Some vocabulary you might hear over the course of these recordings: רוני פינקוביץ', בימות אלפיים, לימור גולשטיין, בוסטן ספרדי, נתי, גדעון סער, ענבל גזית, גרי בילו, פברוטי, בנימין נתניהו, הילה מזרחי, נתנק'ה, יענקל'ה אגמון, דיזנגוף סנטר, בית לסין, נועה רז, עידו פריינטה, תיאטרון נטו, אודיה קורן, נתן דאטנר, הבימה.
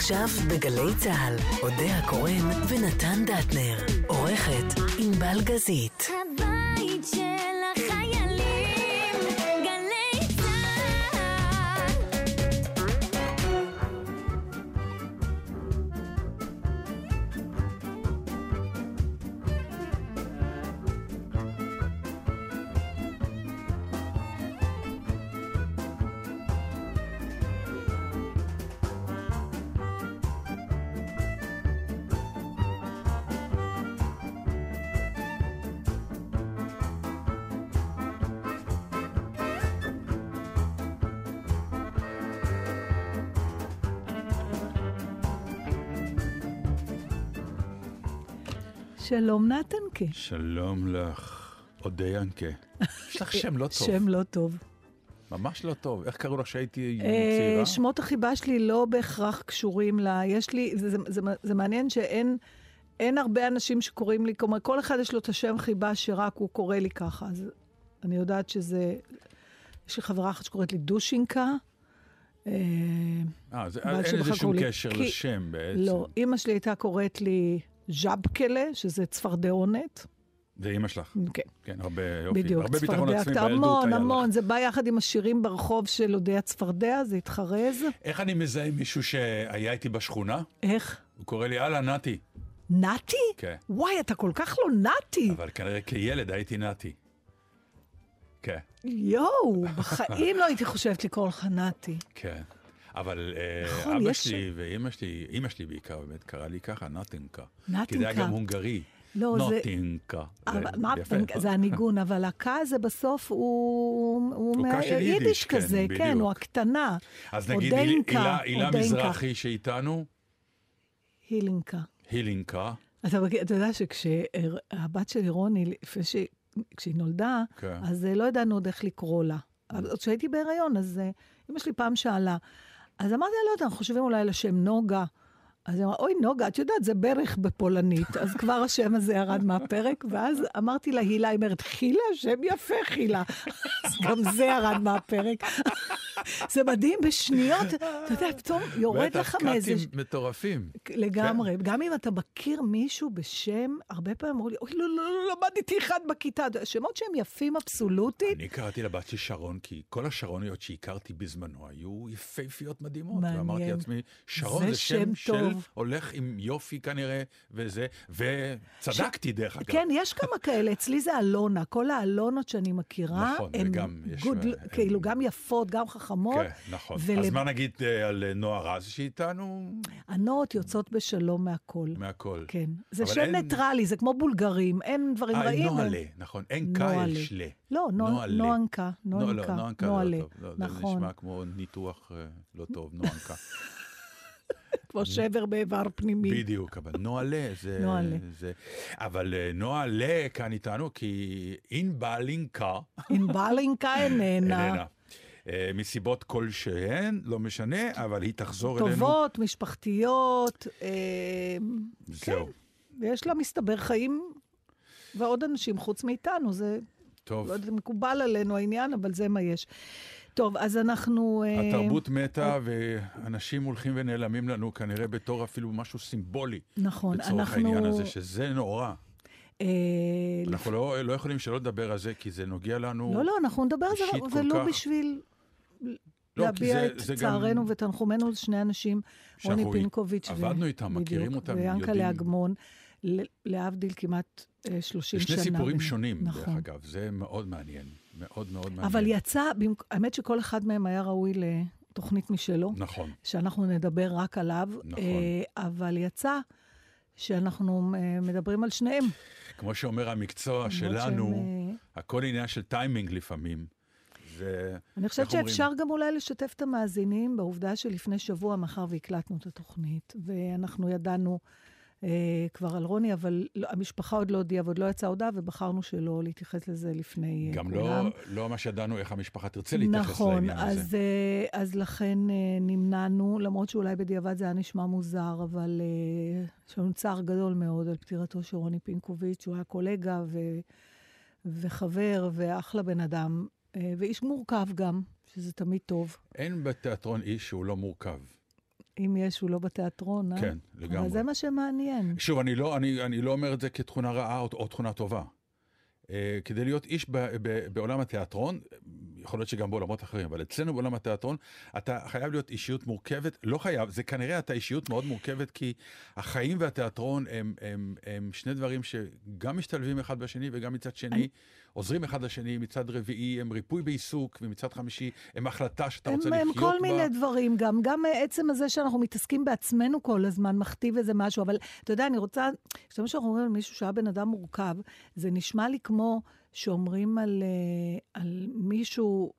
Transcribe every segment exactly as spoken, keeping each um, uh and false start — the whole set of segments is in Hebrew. עכשיו בגלי צהל, אודיה קורן ונתן דאטנר, עורכת ענבל גזית. הבית של החיילים, גלי שלום נתנקה. שלום לך, אודיה ינקה. יש לך שם לא טוב. שם לא טוב. ממש לא טוב. איך קראו לך שהייתי צעירה? שמות החיבה שלי לא בהכרח קשורים לה. יש לי, זה, זה, זה, זה מעניין שאין אין הרבה אנשים שקוראים לי, כלומר כל אחד יש לו את השם חיבה שרק הוא קורא לי ככה. אז אני יודעת שזה, יש לי חברה אחת שקוראת לי דושינקה. אה, זה, אין לזה שום קשר לי, לשם כי, בעצם. לא, אמא שלי הייתה קוראת לי ז'אבקלה, שזה צפרדעונת. זה אמא שלך. כן. כן, הרבה יופי. בדיוק, הרבה צפרדעת, המון, המון. זה בא יחד עם השירים ברחוב של אודיה צפרדע, זה התחרז. איך אני מזהה מישהו שהיה איתי בשכונה? איך? הוא קורא לי, הלאה, נתי. נתי? כן. וואי, אתה כל כך לא נתי. אבל כנראה כילד הייתי נתי. כן. יואו, בחיים לא הייתי חושבת לקרוא לך נתי. כן. אבל אבא שלי ואמא שלי, אמא שלי בעיקר באמת קרא לי ככה, נתנקה. כי זה היה גם הונגרי. נתנקה. זה הניגון, אבל הקה הזה בסוף הוא יידיש כזה, כן, הוא הקטנה. אז נגיד אילה מזרחי שאיתנו? הילינקה. הילינקה. אתה יודע שכשהבת שלי רוני, כשהיא נולדה, אז לא ידענו עוד איך לקרוא לה. כשהייתי בהיריון, אז אמא שלי פעם שאלה, אז אמרתי, לא יודע, אנחנו חושבים אולי על השם נוגה. אז היא אמרה, אוי נוגה, את יודעת, זה ברך בפולנית. אז כבר השם הזה ירד מהפרק, ואז אמרתי לה, הילה, היא אומרת, חילה, שם יפה חילה. אז גם זה ירד מהפרק. זה מדהים, בשניות, אתה יודע, פתאום יורד לך מאיזה... בטח, קאטים מטורפים. לגמרי. גם אם אתה מכיר מישהו בשם, הרבה פעמים אמרו לי, אוי, לא, לא, לא, למדתי אחד בכיתה. שמות שהם יפים אבסולוטית. אני קראתי לבת שלי שרון, כי כל השרוניות שהכרתי בזמנו היו יפהפיות מדהימות. ואמרתי לעצמי, שרון זה שם של הולך עם יופי כנראה, וזה, וצדקתי דרך אגב. כן, יש כמה כאלה. אצלי זה אלונה. כל האלונות שאני מכירה, הן כאילו גם יפות, גם חכמות. כן, נכון. אז מה נגיד על נועה רז שאיתנו? הנועות יוצאות בשלום מהכל. מהכל. כן. זה שם ניטרלי, זה כמו בולגרים, אין דברים רעים. נועלה, נכון. אין קה, יש לה. לא, נוענקה. נוענקה, נועלה. זה נשמע כמו ניתוח לא טוב, נוענקה. כמו שבר בעבר פנימי. בדיוק, אבל נועלה זה... אבל נועלה כאן איתנו, כי אין בעלינקה. אין בעלינקה איננה. איננה. מסיבות כלשהן, לא משנה, אבל היא תחזור טובות, אלינו. טובות, משפחתיות. אה, זהו. כן, יש לה מסתבר חיים ועוד אנשים חוץ מאיתנו. זה טוב. לא, זה מקובל עלינו העניין, אבל זה מה יש. טוב, אז אנחנו... התרבות אה, מתה, אה, ואנשים הולכים ונעלמים לנו, כנראה בתור אפילו משהו סימבולי. נכון, בצורך אנחנו... בצורך העניין הזה, שזה נורא. אנחנו לא, לא יכולים שלא לדבר על זה, כי זה נוגע לנו... לא, לא, אנחנו נדבר על זה, ולא בשביל להביע את צערנו ותנחומנו, שני אנשים, רוני פינקוביץ' עבדנו איתם, מכירים אותם, ויענקל'ה אגמון, להבדיל כמעט שלושים שנה. שני סיפורים שונים, דרך אגב, זה מאוד מעניין, מאוד מאוד מעניין. אבל יצא, האמת שכל אחד מהם היה ראוי לתוכנית משלו, שאנחנו נדבר רק עליו, אבל יצא... שאנחנו מדברים על שניהם. כמו שאומר המקצוע שלנו, הכל עניין של טיימינג לפעמים. אני חושבת שאפשר גם אולי לשתף את המאזינים, בעובדה שלפני שבוע, מחר והקלטנו את התוכנית, ואנחנו ידענו כבר על רוני, אבל המשפחה עוד לא הודיעה, ועוד לא יצאה הודעה, ובחרנו שלא להתייחס לזה לפני... גם לא מה שידענו איך המשפחה תרצה להתייחס לעניין הזה. נכון, אז לכן נמנענו, למרות שאולי בדיעבד זה היה נשמע מוזר, אבל שלנו צער גדול מאוד על פטירתו של רוני פינקוביץ', שהוא היה קולגה וחבר ואחלה בן אדם, ואיש מורכב גם, שזה תמיד טוב. אין בתיאטרון איש שהוא לא מורכב. אם יש, הוא לא בתיאטרון, אה? כן, לגמרי. אבל זה מה שמעניין. שוב, אני לא, אני, אני לא אומר את זה כתכונה רעה או, או תכונה טובה. אה, כדי להיות איש ב, ב, בעולם התיאטרון, יכול להיות שגם בעולמות אחרים, אבל אצלנו בעולם התיאטרון, אתה חייב להיות אישיות מורכבת, לא חייב, זה כנראה אתה אישיות מאוד מורכבת, כי החיים והתיאטרון הם, הם, הם שני דברים שגם משתלבים אחד בשני, וגם מצד שני אני... עוזרים אחד לשני, מצד רביעי הם ריפוי בעיסוק, ומצד חמישי הם החלטה שאתה רוצה לחיות בה. הם כל מיני דברים, גם, גם עצם הזה שאנחנו מתעסקים בעצמנו כל הזמן, מכתיב איזה משהו, אבל אתה יודע, אני רוצה, כשאתם אומרים על מישהו שהיה בן אדם מורכב, זה נשמע לי כמו... שאומרים על, על מישהו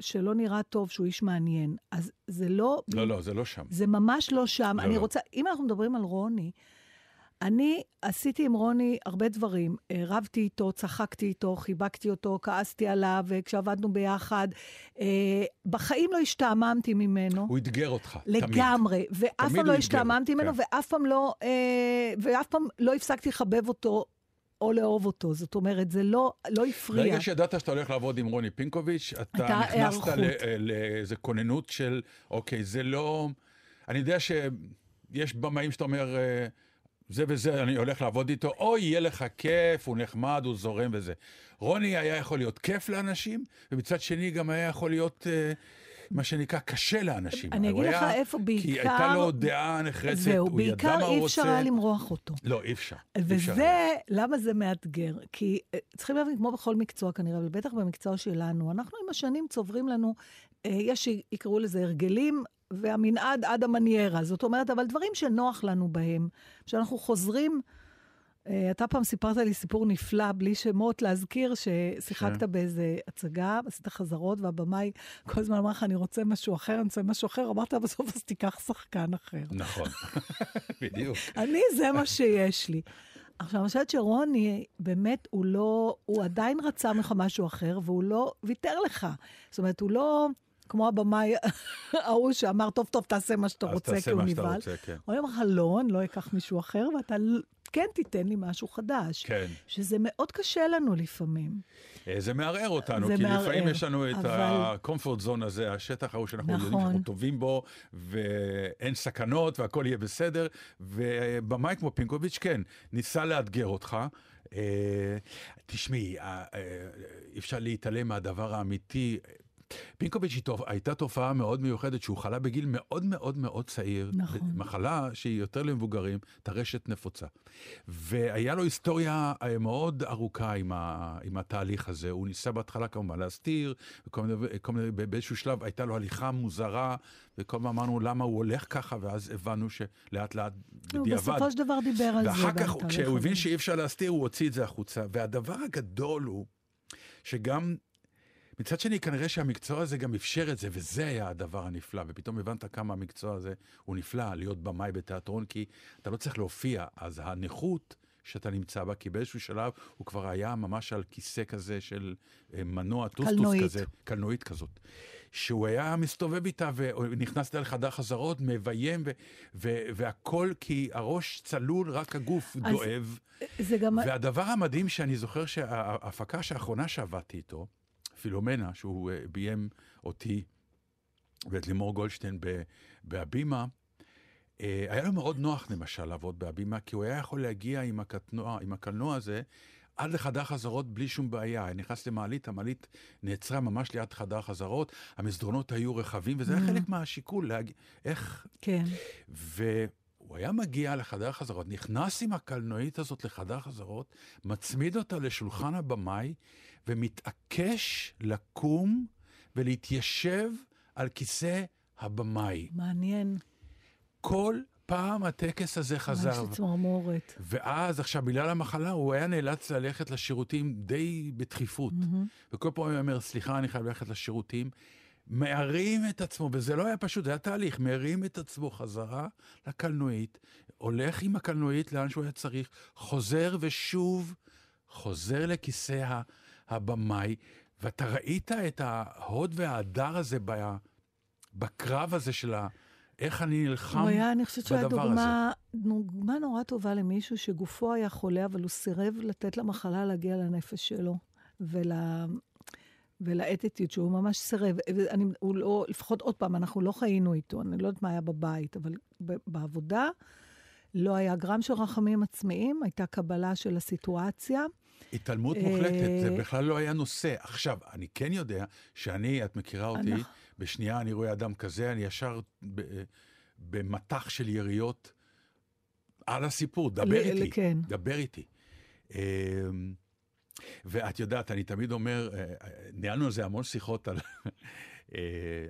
שלא נראה טוב, שהוא איש מעניין. אז זה לא... לא, לא, זה לא שם. זה ממש לא שם. לא, אני לא. רוצה... אם אנחנו מדברים על רוני, אני עשיתי עם רוני הרבה דברים. רבתי איתו, צחקתי איתו, חיבקתי אותו, כעסתי עליו, וכשעבדנו ביחד. בחיים לא השתעממתי ממנו. הוא אתגר אותך, לגמרי. תמיד. לגמרי. ואף פעם לא השתעממתי ממנו, כן. ואף פעם לא... ואף פעם לא הפסקתי לחבב אותו, או לאהוב אותו, זאת אומרת, זה לא, לא הפריע. ברגע שידעת שאתה הולך לעבוד עם רוני פינקוביץ', אתה נכנסת לאיזו כוננות של, אוקיי, זה לא... אני יודע שיש במאים שאתה אומר, זה וזה, אני הולך לעבוד איתו, או יהיה לך כיף, הוא נחמד, הוא זורם וזה. רוני היה יכול להיות כיף לאנשים, ומצד שני גם היה יכול להיות... מה שנקרא, קשה לאנשים. אני אגיד לך איפה, בעיקר... כי הייתה לו דעה נחרצת, הוא ידע מה הוא רוצה. בעיקר אי אפשר היה למרוח אותו. לא, אי אפשר. וזה, למה זה מאתגר? כי צריכים להבין, כמו בכל מקצוע כנראה, ובטח במקצוע שלנו, אנחנו עם השנים צוברים לנו, יש שיקראו לזה הרגלים, והמנעד עד המניירה. זאת אומרת, אבל דברים שנוח לנו בהם, שאנחנו חוזרים... אתה פעם סיפרת לי סיפור נפלא, בלי שמות להזכיר, ששיחקת באיזה הצגה, עשית חזרות, והבמאי כל הזמן אמר לך, אני רוצה משהו אחר, אני רוצה משהו אחר, אמרת בסוף, אז תיקח שחקן אחר. נכון, בדיוק. אני, זה מה שיש לי. עכשיו, אני חושבת שרוני, באמת, הוא לא, הוא עדיין רצה ממך משהו אחר, והוא לא ויתר לך. זאת אומרת, הוא לא... כמו הבמאי ההוא שאמר, טוב, טוב, תעשה מה שאתה רוצה, כי הוא נבעל. הוא אומר לך, לא, אני לא אקח מישהו אחר, ואתה כן תיתן לי משהו חדש. כן. שזה מאוד קשה לנו לפעמים. זה מערער אותנו, כי לפעמים יש לנו את הקומפורט זון הזה, השטח ההוא שאנחנו יודעים שאנחנו טובים בו, ואין סכנות, והכל יהיה בסדר, ובמאי כמו פינקוביץ' כן, ניסה לאתגר אותך, תשמעי, אפשר להתעלם מהדבר האמיתי, פינקוביץ' הייתה תופעה מאוד מיוחדת שהוא חלה בגיל מאוד מאוד מאוד צעיר, נכון. מחלה שהיא יותר למבוגרים, טרשת נפוצה. והיה לו היסטוריה מאוד ארוכה עם, ה, עם התהליך הזה, הוא ניסה בהתחלה כמובן להסתיר, באיזשהו שלב הייתה לו הליכה מוזרה, וכל מה אמרנו למה הוא הולך ככה, ואז הבנו שלאט לאט בדיעבד. בסופו של דבר דיבר על זה. ואחר כך כשהוא הבין שאי אפשר להסתיר, הוא הוציא את זה החוצה. והדבר הגדול הוא שגם... מצד שני, כנראה שהמקצוע הזה גם אפשר את זה, וזה היה הדבר הנפלא, ופתאום הבנת כמה המקצוע הזה הוא נפלא, להיות במאי בתיאטרון, כי אתה לא צריך להופיע, אז הנכות שאתה נמצא בה, כי באיזשהו שלב הוא כבר היה ממש על כיסא כזה של מנוע, טוסטוס כזה, קלנועית כזאת, שהוא היה מסתובב איתה, ונכנס אל חדר חזרות, מביים, ו- ו- והכל כי הראש צלול, רק הגוף דואב, גם... והדבר המדהים שאני זוכר שההפקה שהאחרונה שעבדתי איתו, פילומנה, שהוא ביים אותי ואת לימור גולשטיין בהבימה, היה לו מאוד נוח למשל לעבוד בהבימה, כי הוא היה יכול להגיע עם הקטנוע, עם הקלנוע הזה, עד לחדר חזרות בלי שום בעיה. נכנס למעלית, המעלית נעצרה ממש ליד חדר חזרות, המסדרונות היו רחבים, וזה היה חלק מהשיקול, להגיע, איך? כן. ו... הוא היה מגיע לחדר חזרות, נכנס עם הקלנועית הזאת לחדר חזרות, מצמיד אותה לשולחן הבמאי, ומתעקש לקום ולהתיישב על כיסא הבמאי. מעניין. כל פעם הטקס הזה חזר. ממש צמרמורת. ואז עכשיו, בגלל המחלה, הוא היה נאלץ ללכת לשירותים די בדחיפות. Mm-hmm. וכל פעם הוא אומר, סליחה, אני חייב ללכת לשירותים. מערים את עצמו, וזה לא היה פשוט, זה היה תהליך, מערים את עצמו חזרה לקלנועית, הולך עם הקלנועית לאן שהוא היה צריך, חוזר ושוב, חוזר לכיסא הבמאי, ואתה ראית את ההוד וההדר הזה בקרב הזה של ה... איך אני נלחם בדבר הזה. אני חושבת שהדוגמה נורא טובה למישהו שגופו היה חולה, אבל הוא סירב לתת למחלה להגיע לנפש שלו, ול... ולאתתיות שהוא ממש סרב, אני, הוא לא, לפחות עוד פעם, אנחנו לא חיינו איתו, אני לא יודעת מה היה בבית, אבל בעבודה לא היה גרם של רחמים עצמיים, הייתה קבלה של הסיטואציה. התעלמות מוחלטת, זה בכלל לא היה נושא. עכשיו, אני כן יודע שאני, את מכירה אותי, בשנייה אני רואה אדם כזה, אני ישר במתח של יריות על הסיפור, דבר איתי, דבר איתי. ואת יודעת, אני תמיד אומר, ניהלנו על זה המון שיחות על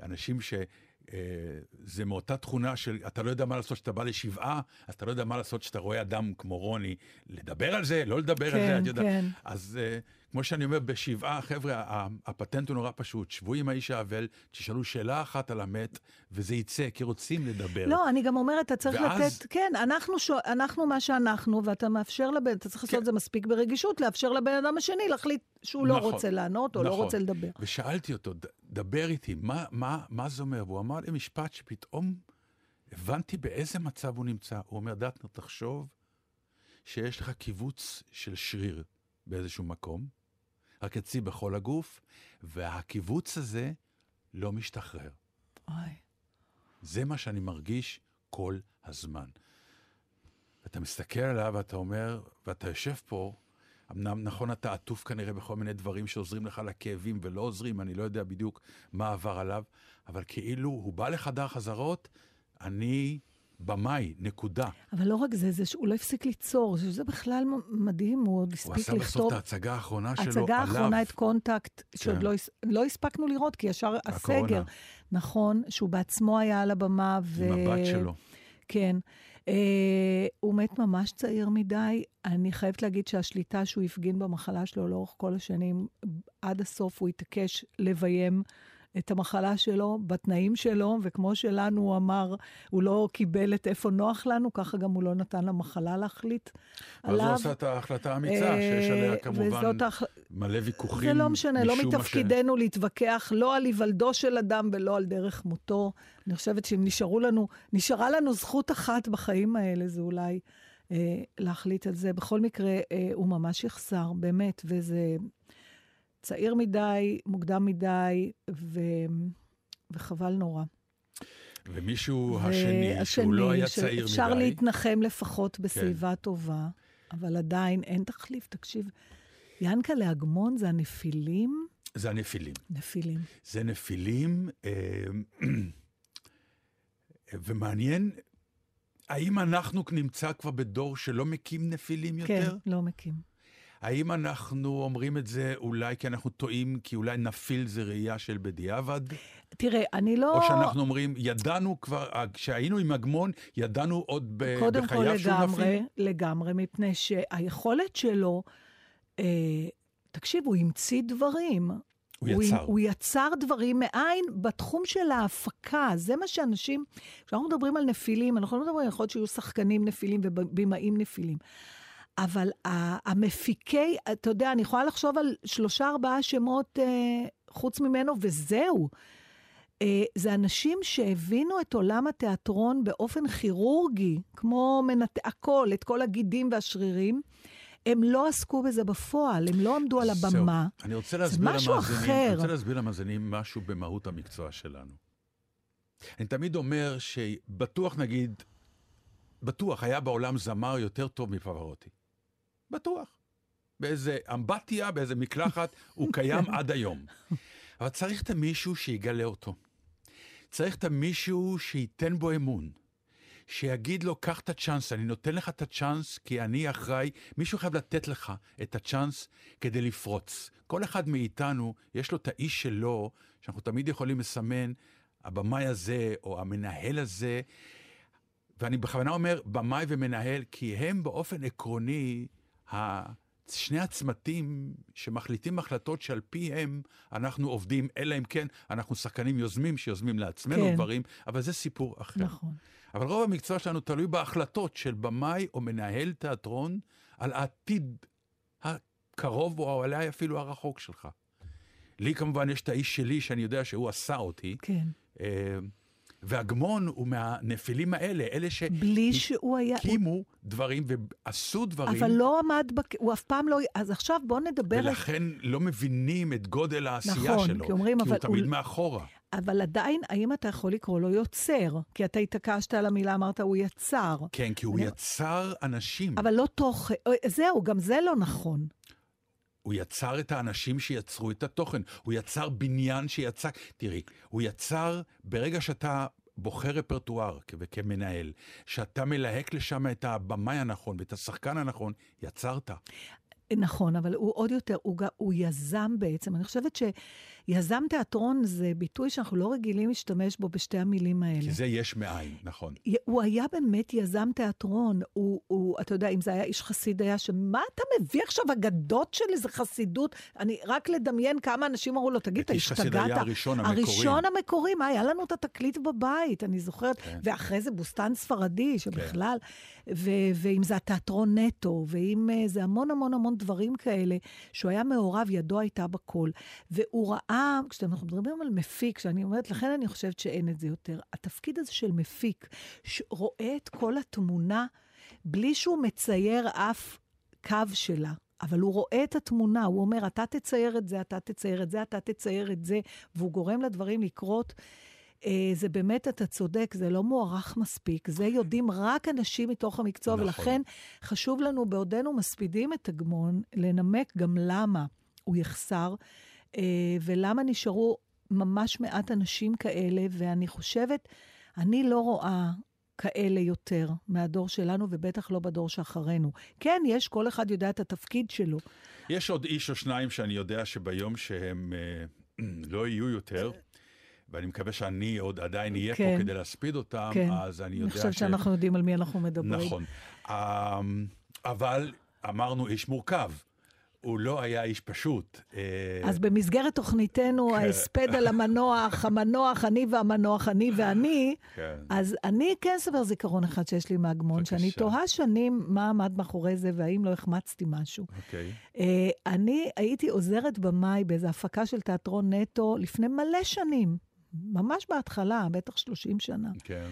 אנשים ש... זה מאותה תכונה של, אתה לא יודע מה לעשות שאתה בא לשבעה, אתה לא יודע מה לעשות שאתה רואה אדם כמו רוני, לדבר על זה, לא לדבר כן, על זה, כן. יודע. אז uh, כמו שאני אומר, בשבעה, חבר'ה, הפטנט הוא נורא פשוט, שבו עם האיש העבל, תשאלו שאלה אחת על המת, וזה יצא, כי רוצים לדבר. לא, אני גם אומרת, אתה צריך ואז... לתת, כן, אנחנו, ש... אנחנו מה שאנחנו, ואתה מאפשר לבן, אתה צריך כן. לעשות את זה מספיק ברגישות, לאפשר לבן אדם השני, להחליט שהוא נכון, לא רוצה לענות, או נכון. לא רוצה לדבר. ושאלתי אותו, דבר איתי, מה, מה, מה זה אומר? והוא אמר לי משפט שפתאום הבנתי באיזה מצב הוא נמצא. הוא אומר, דאטנר, תחשוב שיש לך קיבוץ של שריר באיזשהו מקום, רק אצלי בכל הגוף, והקיבוץ הזה לא משתחרר. אוי. זה מה שאני מרגיש כל הזמן. אתה מסתכל עליו ואתה אומר, ואתה יושב פה, אמנם נכון אתה עטוף כנראה בכל מיני דברים שעוזרים לך לכאבים ולא עוזרים, אני לא יודע בדיוק מה עבר עליו, אבל כאילו הוא בא לחדר חזרות, אני במאי, נקודה. אבל לא רק זה, זה שהוא לא הפסיק ליצור, זה בכלל מדהים, הוא עוד הספיק לכתוב. הוא עשה בסוף את ההצגה האחרונה שלו עליו. ההצגה האחרונה את קונטקט, שעוד לא הספקנו לראות, כי ישר הסגר. נכון, שהוא בעצמו היה על הבמה. עם הבת שלו. כן, אה, הוא מת ממש צעיר מדי, אני חייבת להגיד שהשליטה שהוא הפגין במחלה שלו לאורך כל השנים, עד הסוף הוא התעקש לביים את המחלה שלו, בתנאים שלו, וכמו שלנו הוא אמר, הוא לא קיבל את איפה נוח לנו, ככה גם הוא לא נתן למחלה להחליט עליו. ואז הוא עשה את ההחלטה האמיצה, שיש עליה כמובן מלא ויכוחים. זה לא משנה, לא מתפקידנו להתווכח, לא על היוולדו של אדם ולא על דרך מותו. אני חושבת שאם נשארו לנו, נשארה לנו זכות אחת בחיים האלה, זה אולי אה, להחליט על זה. בכל מקרה, אה, הוא ממש יחסר, באמת, וזה... צעיר מדי, מוקדם מדי, ו... וחבל נורא. ומישהו ו... השני, השני, שהוא לא היה צעיר מדי. אפשר להתנחם לפחות בסביבה כן. טובה, אבל עדיין אין תחליף, תקשיב. יענקל'ה אגמון זה הנפילים? זה הנפילים. נפילים. זה נפילים, ומעניין, האם אנחנו נמצא כבר בדור שלא מקים נפילים יותר? כן, לא מקים. האם אנחנו אומרים את זה אולי כי אנחנו טועים, כי אולי נפיל זה ראייה של בדיעבד? תראה, אני לא... או שאנחנו אומרים, ידענו כבר, כשהיינו עם אגמון, ידענו עוד בחייו שהוא נפיל? קודם כל לגמרי, לגמרי, מפני שהיכולת שלו, אה, תקשיב, הוא המציא דברים. הוא יצר. הוא יצר דברים מאין בתחום של ההפקה. זה מה שאנשים, כשאנחנו מדברים על נפילים, אנחנו לא מדברים על יכול להיות שיהיו שחקנים נפילים ובמאים נפילים. אבל המפיקי, אתה יודע, אני יכולה לחשוב על שלושה ארבעה שמות אה, חוץ ממנו, וזהו. אה, זה אנשים שהבינו את עולם התיאטרון באופן כירורגי, כמו מנת... הכל, את כל הגידים והשרירים, הם לא עסקו בזה בפועל, הם לא עמדו על הבמה. אני רוצה להסביר למאזינים, אני רוצה להסביר למאזינים משהו במהות המקצוע שלנו. אני תמיד אומר שבטוח נגיד, בטוח היה בעולם זמר יותר טוב מפברוטי. בטוח. באיזה אמבטיה, באיזה מקלחת, הוא קיים עד היום. אבל צריך את מישהו שיגלה אותו. צריך את מישהו שייתן בו אמון. שיגיד לו, קח את הצ'אנס, אני נותן לך את הצ'אנס, כי אני אחראי, מישהו חייב לתת לך את הצ'אנס כדי לפרוץ. כל אחד מאיתנו, יש לו את האיש שלו, שאנחנו תמיד יכולים לסמן, הבמאי הזה, או המנהל הזה, ואני בכוונה אומר, במאי ומנהל, כי הם באופן עקרוני, שני הצמתים שמחליטים החלטות שעל פיהם אנחנו עובדים, אלא אם כן אנחנו שחקנים יוזמים, שיוזמים לעצמנו כן. דברים, אבל זה סיפור אחר. נכון. אבל רוב המקצוע שלנו תלוי בהחלטות של במאי או מנהל תיאטרון, על העתיד הקרוב או עליי אפילו הרחוק שלך. לי כמובן יש את האיש שלי, שאני יודע שהוא עשה אותי. כן. אה... והגמון הוא מהנפילים האלה, אלה ש... בלי שהוא היה... הקימו דברים ועשו דברים. אבל לא עמד, בק... הוא אף פעם לא... אז עכשיו בואו נדבר... ולכן את... לא מבינים את גודל העשייה נכון, שלו. נכון, כי אומרים... כי אבל... הוא תמיד הוא... מאחורה. אבל עדיין, האם אתה יכול לקרוא לו יוצר? כי אתה התעקשת על המילה, אמרת, הוא יצר. כן, כי הוא אני... יצר אנשים. אבל לא תוך... זהו, גם זה לא נכון. הוא יצר את האנשים שיצרו את התוכן, הוא יצר בניין שיצר, תראי, הוא יצר, ברגע שאתה בוחר רפרטואר כמנהל, שאתה מלהק לשם את הבמאי הנכון ואת השחקן הנכון, יצרת. נכון, אבל הוא עוד יותר, הוא, הוא יזם בעצם, אני חושבת שיזם תיאטרון זה ביטוי שאנחנו לא רגילים להשתמש בו בשתי המילים האלה. כי זה יש מאין, נכון. הוא היה באמת יזם תיאטרון, הוא, הוא, אתה יודע, אם זה היה איש חסיד היה, שמה אתה מביא עכשיו אגדות של איזה חסידות, אני רק לדמיין כמה אנשים אמרו לו, תגיד, אתה השתגעת. איש חסיד היה הראשון המקורי. הראשון המקורי, מה, היה לנו את התקליט בבית, אני זוכרת, כן. ואחרי זה בוסטן ספרדי, שבכלל, כן. ו- ואם זה התיאטרון נטו, ואם זה המון המון המון דברים כאלה, שהוא היה מעורב, ידו הייתה בכל, והוא ראה, כשאנחנו מדברים על מפיק, שאני אומרת, לכן אני חושבת שאין את זה יותר, התפקיד הזה של מפיק, שרואה את כל התמונה, בלי שהוא מצייר אף קו שלה, אבל הוא רואה את התמונה, הוא אומר, אתה תצייר את זה, אתה תצייר את זה, אתה תצייר את זה, והוא גורם לדברים לקרות, זה באמת, אתה צודק, זה לא מוערך מספיק, זה יודעים רק אנשים מתוך המקצוע, נכון. ולכן חשוב לנו, בעודנו מספידים את אגמון, לנמק גם למה הוא יחסר, ולמה נשארו ממש מעט אנשים כאלה, ואני חושבת, אני לא רואה כאלה יותר מהדור שלנו, ובטח לא בדור שאחרינו. כן, יש, כל אחד יודע את התפקיד שלו. יש עוד איש או שניים שאני יודע שביום שהם לא יהיו יותר, ואני מקווה שאני עוד עדיין אהיה פה כדי להספיד אותם, אז אני יודע ש... אני חושב שאנחנו יודעים על מי אנחנו מדברים. נכון. אבל אמרנו איש מורכב. הוא לא היה איש פשוט. אז במסגרת תוכניתנו, ההספד על המנוח, המנוח, אני והמנוח, אני ואני, אז אני כן סבר זיכרון אחד שיש לי מהגמון, שאני תוהה שנים מה עמד מאחורי זה, והאם לא החמצתי משהו. אני הייתי עוזרת במאי באיזו הפקה של תיאטרון נטו, לפני מלא שנים. ממש בהתחלה, בטח שלושים שנה. כן.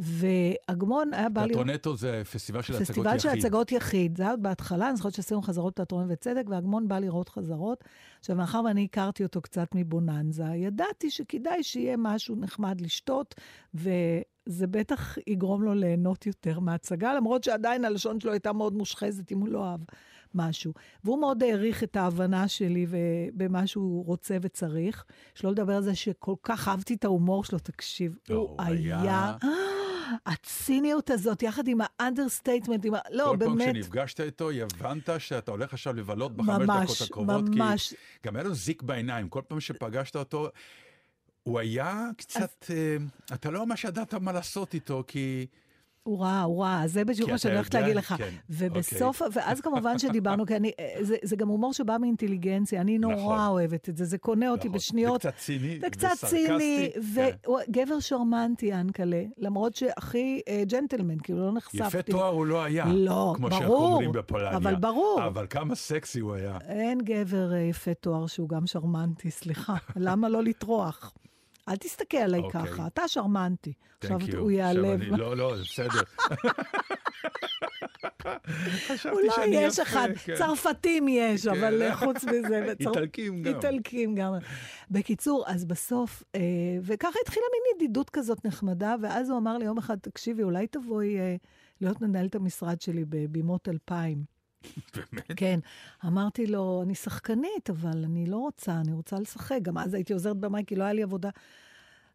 ואגמון היה בא לי... תיאטרון נטו זה פסטיבל של הצגות יחיד. פסטיבל של הצגות יחיד. זה היה בהתחלה, אני זוכרת שעשינו חזרות תיאטרון וצדק, ואגמון בא לראות חזרות. עכשיו, מאחר ואני הכרתי אותו קצת מבוננזה, ידעתי שכדאי שיהיה משהו נחמד לשתות, וזה בטח יגרום לו ליהנות יותר מהצגה, למרות שעדיין הלשון שלו הייתה מאוד מושחזת, אם הוא לא אהב משהו. והוא מאוד העריך את ההבנה שלי ובמה שהוא רוצה וצריך. שלא לדבר על זה שכל כך אהבתי את ההומור שלו, תקשיב. הוא היה... הציניות הזאת, יחד עם האנדרסטייטמנט, לא, כל באמת... כל פעם שנפגשת איתו, יבנת שאתה הולך עכשיו לבלות בחמש ממש, דקות הקרובות, ממש. כי גם היה לו זיק בעיניים, כל פעם שפגשת אותו, הוא היה קצת... אז... Uh, אתה לא ממש ידעת מה לעשות איתו, כי... הוא רע, הוא רע, זה בדיוק מה שאני הולכת להגיד לך. כן, ובסוף, אוקיי. ואז כמובן שדיברנו, כי אני, זה, זה גם הומור שבא מאינטליגנציה, אני נורא נכון. אוהבת את זה, זה קונה אותי נכון. בשניות. זה קצת ציני, זה קצת ציני, וגבר כן. שרמנטי, יענקל'ה, למרות שהכי uh, ג'נטלמן, כאילו לא נחשפתי. יפה תואר הוא לא היה, לא, כמו ברור, שאנחנו אומרים בפולניה. אבל ברור. אבל כמה סקסי הוא היה. אין גבר uh, יפה תואר שהוא גם שרמנטי, סליחה, למה לא לתרוח? אל תסתכל עליי okay. ככה, אתה שרמנטי. עכשיו הוא יעלב. אני, לא, לא, בסדר. אולי יש אחד, כן. צרפתים יש, כן. אבל חוץ מזה. איטלקים גם. איטלקים גם. בקיצור, אז בסוף, אה, וככה התחילה מין ידידות כזאת נחמדה, ואז הוא אמר לי יום אחד, תקשיבי, אולי תבואי אה, להיות מנהלת המשרד שלי בבימות אלפיים. באמת? כן, אמרתי לו, אני שחקנית, אבל אני לא רוצה, אני רוצה לשחק. גם אז הייתי עוזרת במאי, כי לא היה לי עבודה.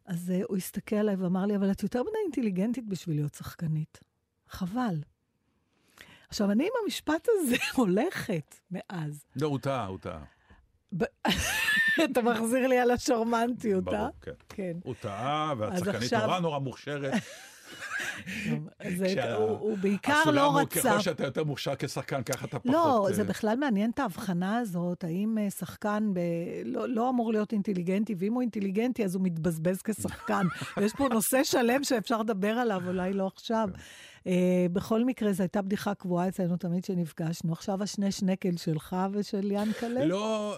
אז uh, הוא הסתכל עליי ואמר לי, אבל את יותר מדי אינטליגנטית בשביל להיות שחקנית. חבל. עכשיו, אני עם המשפט הזה הולכת מאז. לא, הוא טעה, הוא טעה. אתה מחזיר לי על השרמנטיות, אה? ברור, כן. כן. הוא טעה, והשחקנית נורא נורא מוכשרת. הוא בעיקר לא רצה. ככל שאתה יותר מוכשר כשחקן, ככה אתה פחות... לא, זה בכלל מעניין את ההבחנה הזאת, האם שחקן לא אמור להיות אינטליגנטי, ואם הוא אינטליגנטי אז הוא מתבזבז כשחקן. יש פה נושא שלם שאפשר לדבר עליו, אולי לא עכשיו. בכל מקרה, זו הייתה בדיחה קבועה אצלנו תמיד שנפגשנו. עכשיו השני שנקל שלך ושל יענקל'ה? לא...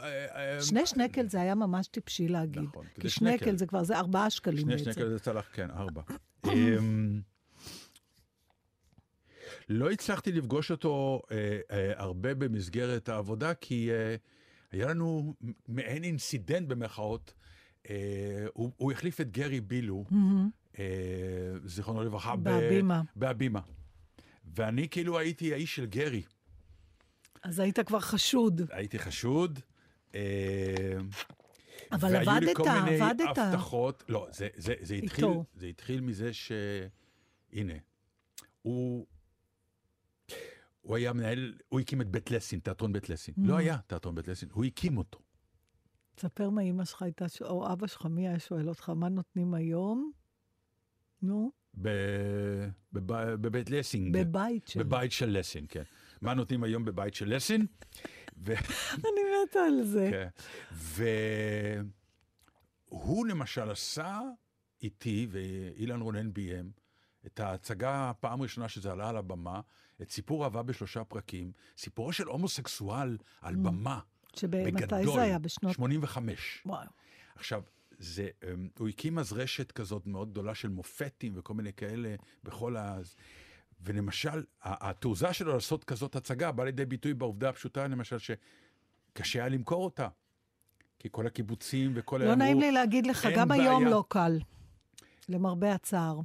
שני שנקל זה היה ממש טיפשי להגיד. נכון. כי שנקל זה כבר, זה ארבעה שקלים בעצם. שני שנקל זה צלח, כן, ארבע. לא הצלחתי לפגוש אותו הרבה במסגרת העבודה, כי היה לנו מעין אינסידנט במחאות. הוא החליף את גרי בילו, זיכרונו לברכה, בהבימה. ואני כאילו הייתי האיש של גרי. אז היית כבר חשוד. הייתי חשוד. אבל עבדת, עבדת. והיו לי כל מיני הבטחות. לא, זה התחיל מזה ש... הנה, הוא... הוא היה מנהל, הוא הקים את בית לסין, תיאטרון בית לסין. לא היה תיאטרון בית לסין, הוא הקים אותו. תספר מה אמא שלך הייתה, או אבא שלך, מי היה שואל אותך, מה נותנים היום? נו? בבית לסין. בבית של. בבית של לסין, כן. מה נותנים היום בבית של לסין? אני מתה על זה. והוא למשל עשה איתי, ואילן רונן ביים, את ההצגה הפעם הראשונה שזה עלה על הבמה, את סיפור אהבה בשלושה פרקים, סיפורו של הומוסקסואל על mm. במה, בגדול, זה היה בשנות... שמונים וחמש. וואו. עכשיו, זה, הוא הקים אז רשת כזאת מאוד גדולה של מופתים וכל מיני כאלה בכל ה... ולמשל, התעוזה שלו לעשות כזאת הצגה בא לידי ביטוי בעובדה הפשוטה, למשל שקשה היה למכור אותה, כי כל הקיבוצים וכל... לא נעים לי להגיד לך, גם בעיה. היום לא קל, למרבה הצער.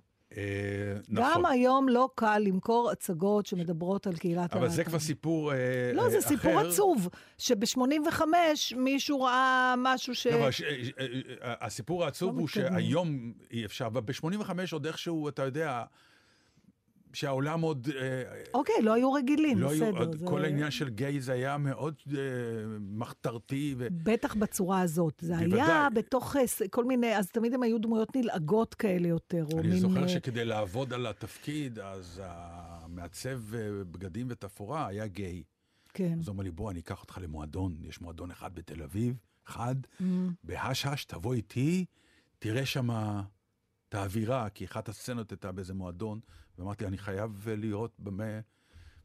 גם היום לא קל למכור הצגות שמדברות על קהילת הלהט"ב. אבל זה כבר סיפור אחר. לא, זה סיפור עצוב, שב-שמונים וחמש מישהו ראה משהו ש... הסיפור העצוב הוא שהיום אי אפשר, ב-שמונים וחמש עוד איכשהו, אתה יודע, שהעולם עוד... אוקיי, לא היו רגילים, בסדר. כל העניין של גייז היה מאוד מחתרתי. בטח בצורה הזאת. זה היה בתוך כל מיני... אז תמיד הם היו דמויות נלעגות כאלה יותר. אני זוכר שכדי לעבוד על התפקיד, אז המעצב בגדים ותפורה היה גיי. כן. אז הוא אומר לי, בוא, אני אקח אותך למועדון. יש מועדון אחד בתל אביב, אחד, בהש-הש, תבוא איתי, תראה שמה... את האווירה, כי אחת הסצנות הייתה באיזה מועדון, ואמרתי, אני חייב לראות במה,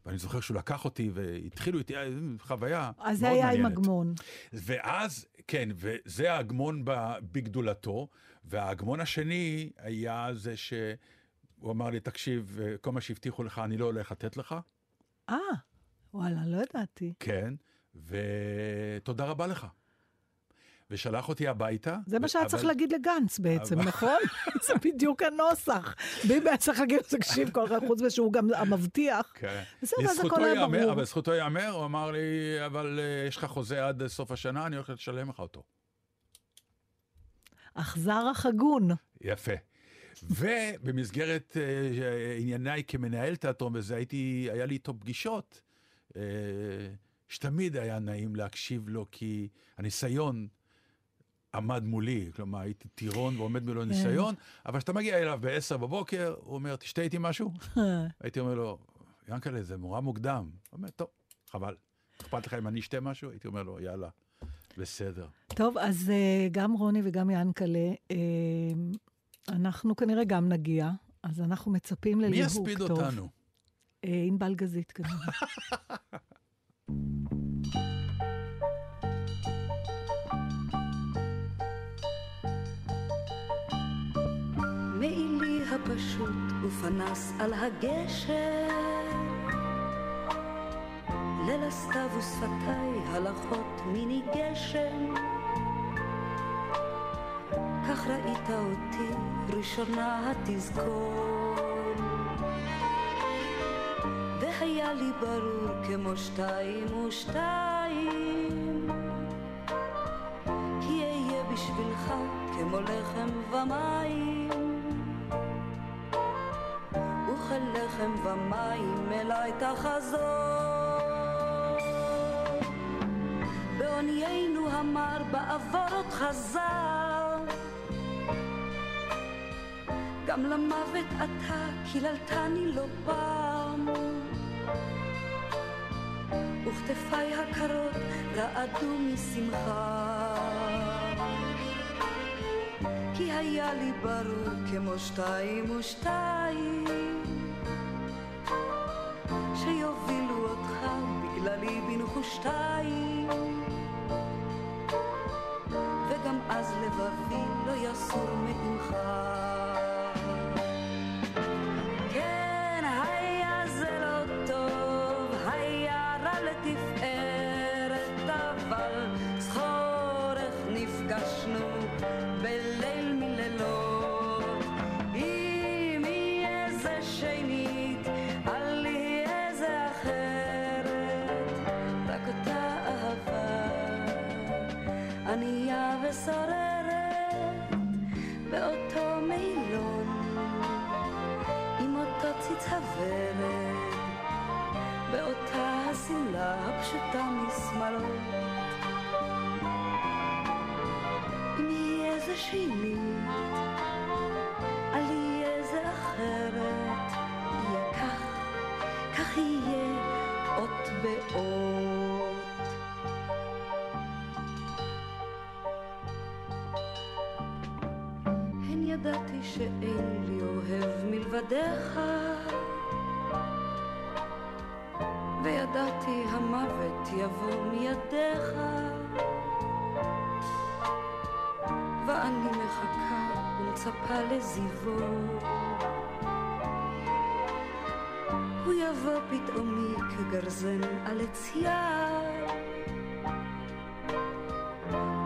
ואני זוכר שהוא לקח אותי, והתחילו איתי חוויה מאוד מעניינת. אז זה היה עם אגמון. ואז, כן, וזה האגמון בגדולתו, והאגמון השני היה זה שהוא אמר לי, תקשיב, כל מה שהבטיחו לך, אני לא הולך לתת לך. אה, וואלה, לא ידעתי. כן, ותודה רבה לך. ושלח אותי הביתה. זה מה שהיה צריך להגיד לגנץ בעצם, נכון? זה בדיוק הנוסח. ביבי היה צריך להגיד, תקשיב כל כך חוץ ושהוא גם המבטיח. אבל זכותו יאמר, הוא אמר לי, אבל יש לך חוזה עד סוף השנה, אני הולך לשלם לך אותו. אכזר החגון. יפה. ובמסגרת ענייניי כמנהל תיאטרון, וזה היה לי איתו פגישות, שתמיד היה נעים להקשיב לו, כי הניסיון... עמד מולי, כלומר, הייתי טירון ועומד מולו ניסיון, אבל כשאתה מגיע אליו בעשר בבוקר, הוא אומר, תשתה איתי משהו? הייתי אומר לו, יענקל'ה, זה מורה מוקדם. הוא אומר, טוב, חבל, אכפת לך אם אני אשתה משהו? הייתי אומר לו, יאללה, בסדר. טוב, אז גם רוני וגם יענקל'ה, אנחנו כנראה גם נגיע, אז אנחנו מצפים לליהוק טוב. מי יספיד אותנו? ענבל גזית כנראה. מעילי הפשוט ופנס על הגשר ליל הסתיו ושפתי הלכות מיני גשם כך ראית אותי ראשונה התזכור והיה לי ברור כמו שתיים ושתיים כי אהיה בשבילך כמו לחם ומים ולחם ומים אליי תחזור בעוניינו המר בעבורות חזר גם למוות אתה קיללתני לא פעם וכתפיי הקרות רעדו משמחה כי היה לי ברור כמו שתיים ושתיים שיובילו אותך בגללי בנחושתיים, וגם אז לבבי לא יסור ממך. כן, היה זה לא טוב, היה רע לתפארת, אבל זכורך נפגשנו בליל מלילות. ענייה וסוררת באותו מילון עם אותו צצברת באותה הסמלה הפשוטה משמלות. אם היא איזה שילית על היא איזה אחרת, יהיה כך, כך יהיה אות באות. ידעתי שאין לי אוהב מלבדך, וידעתי המוות יבוא מידיך, ואני מחכה ומצפה לזיוו. הוא יבוא פתאומי כגרזן על הצייה,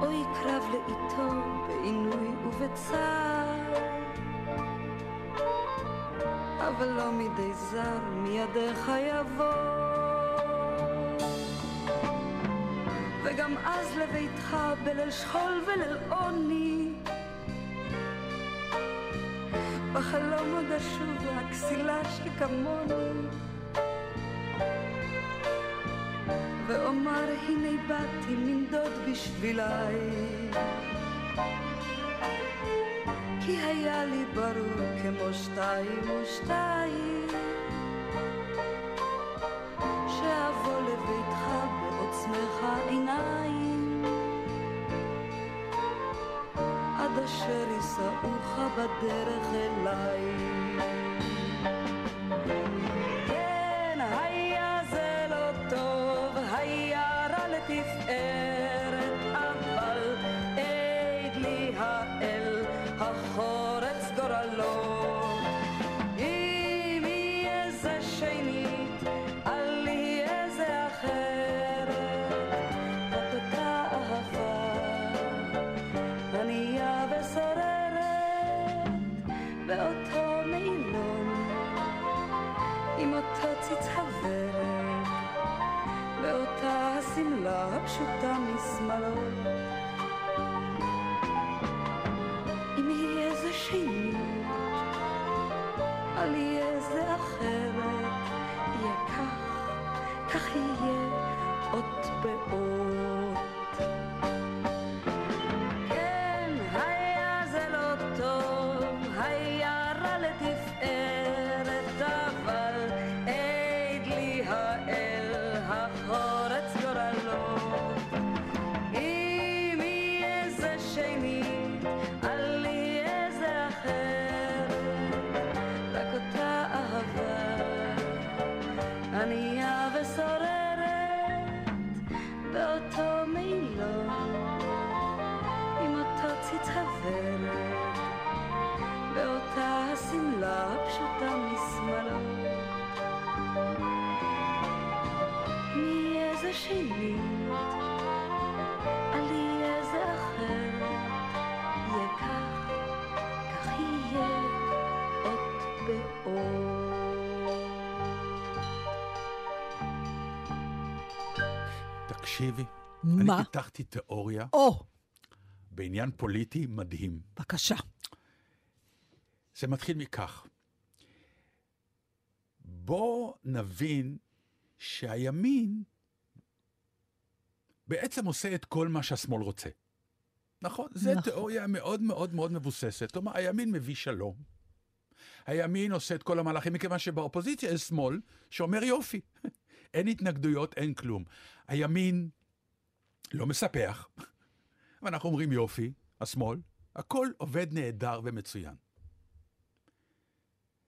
או יקרב לאיתו בעינוי ובצער, אבל לא מדי זר מידיך יבוא. וגם אז לביתך בליל שחול וליל עוני, בחלום עוד אשוב הכסילה שכמוני, ואומר הנה באתי מנדוד בשבילי, כי היה לי ברור כמו שתיים ושתיים, שאבוא לביתך בעוצמך עיניים, עד אשר יסעוך בדרך אליי. כן, היה זה לא טוב, היה רע לתפארת, אבל עד לי האל החורץ גורלו. אם יהיה איזה שנית, אל יהיה איזה אחרת, את אותה אהבה ענייה וסוררת באותו מילון עם אותו צצחברת באותה הסמלה הפשוטה משמאלות. על יהיה זה אחרת, יהיה כך, כך יהיה אות באות. כן, היה זה לא טוב, היה רע לתפארת, אבל עד לי האל החורץ גורלות. אם יהיה זה שני, על יהיה זה אחרת, ענייה וסוררת באותו מילון עם אותו צצברת באותה הסמלה הפשוטה משמאלות. מי איזה שילית על יהיה איזה אחרת, יהיה כך, כך יהיה אות באות. תקשיבי, מה? אני פיתחתי תיאוריה או. בעניין פוליטי מדהים. בבקשה. זה מתחיל מכך. בוא נבין שהימין בעצם עושה את כל מה שהשמאל רוצה. נכון? נכון. זו תיאוריה מאוד מאוד מאוד מבוססת. כלומר, הימין מביא שלום. הימין עושה את כל המהלכים, מכיוון שבאופוזיציה יש שמאל שאומר יופי. אין התנגדויות, אין כלום. הימין לא מספח, ואנחנו אומרים יופי, השמאל, הכל עובד נהדר ומצוין.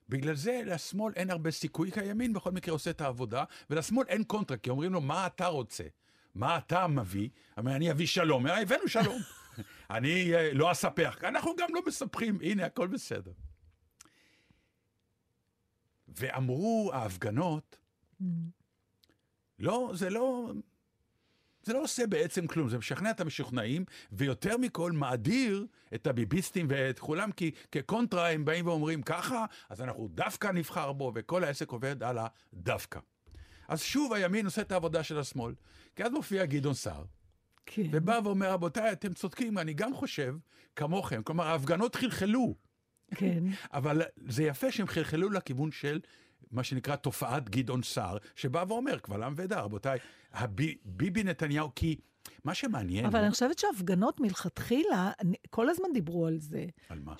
בגלל זה לשמאל אין הרבה סיכוי, כי הימין בכל מקרה עושה את העבודה, ולשמאל אין קונטרקט, כי אומרים לו, מה אתה רוצה? מה אתה מביא? אני אביא שלום. הבאנו שלום. אני לא אספח. אנחנו גם לא מספחים. הנה, הכל בסדר. ואמרו ההפגנות, לא, זה לא... זה לא עושה בעצם כלום, זה משכנע את המשוכנעים, ויותר מכל מאדיר את הביביסטים ואת כולם, כי כקונטרה הם באים ואומרים ככה, אז אנחנו דווקא נבחר בו, וכל העסק עובד על הדווקא. אז שוב הימין עושה את העבודה של השמאל, כי אז מופיע גדעון סער, כן. ובא ואומר, רבותיי, אתם צודקים, אני גם חושב כמוכם, כלומר, ההפגנות חלחלו, כן. אבל זה יפה שהם חלחלו לכיוון של מה שנקרא תופעת גדעון סער, שבא ואומר, קבל עם ודע, רבותיי, ביבי נתניהו, כי מה שמעניין... אבל אני חושבת שההפגנות מלכתחילה, כל הזמן דיברו על זה. על מה?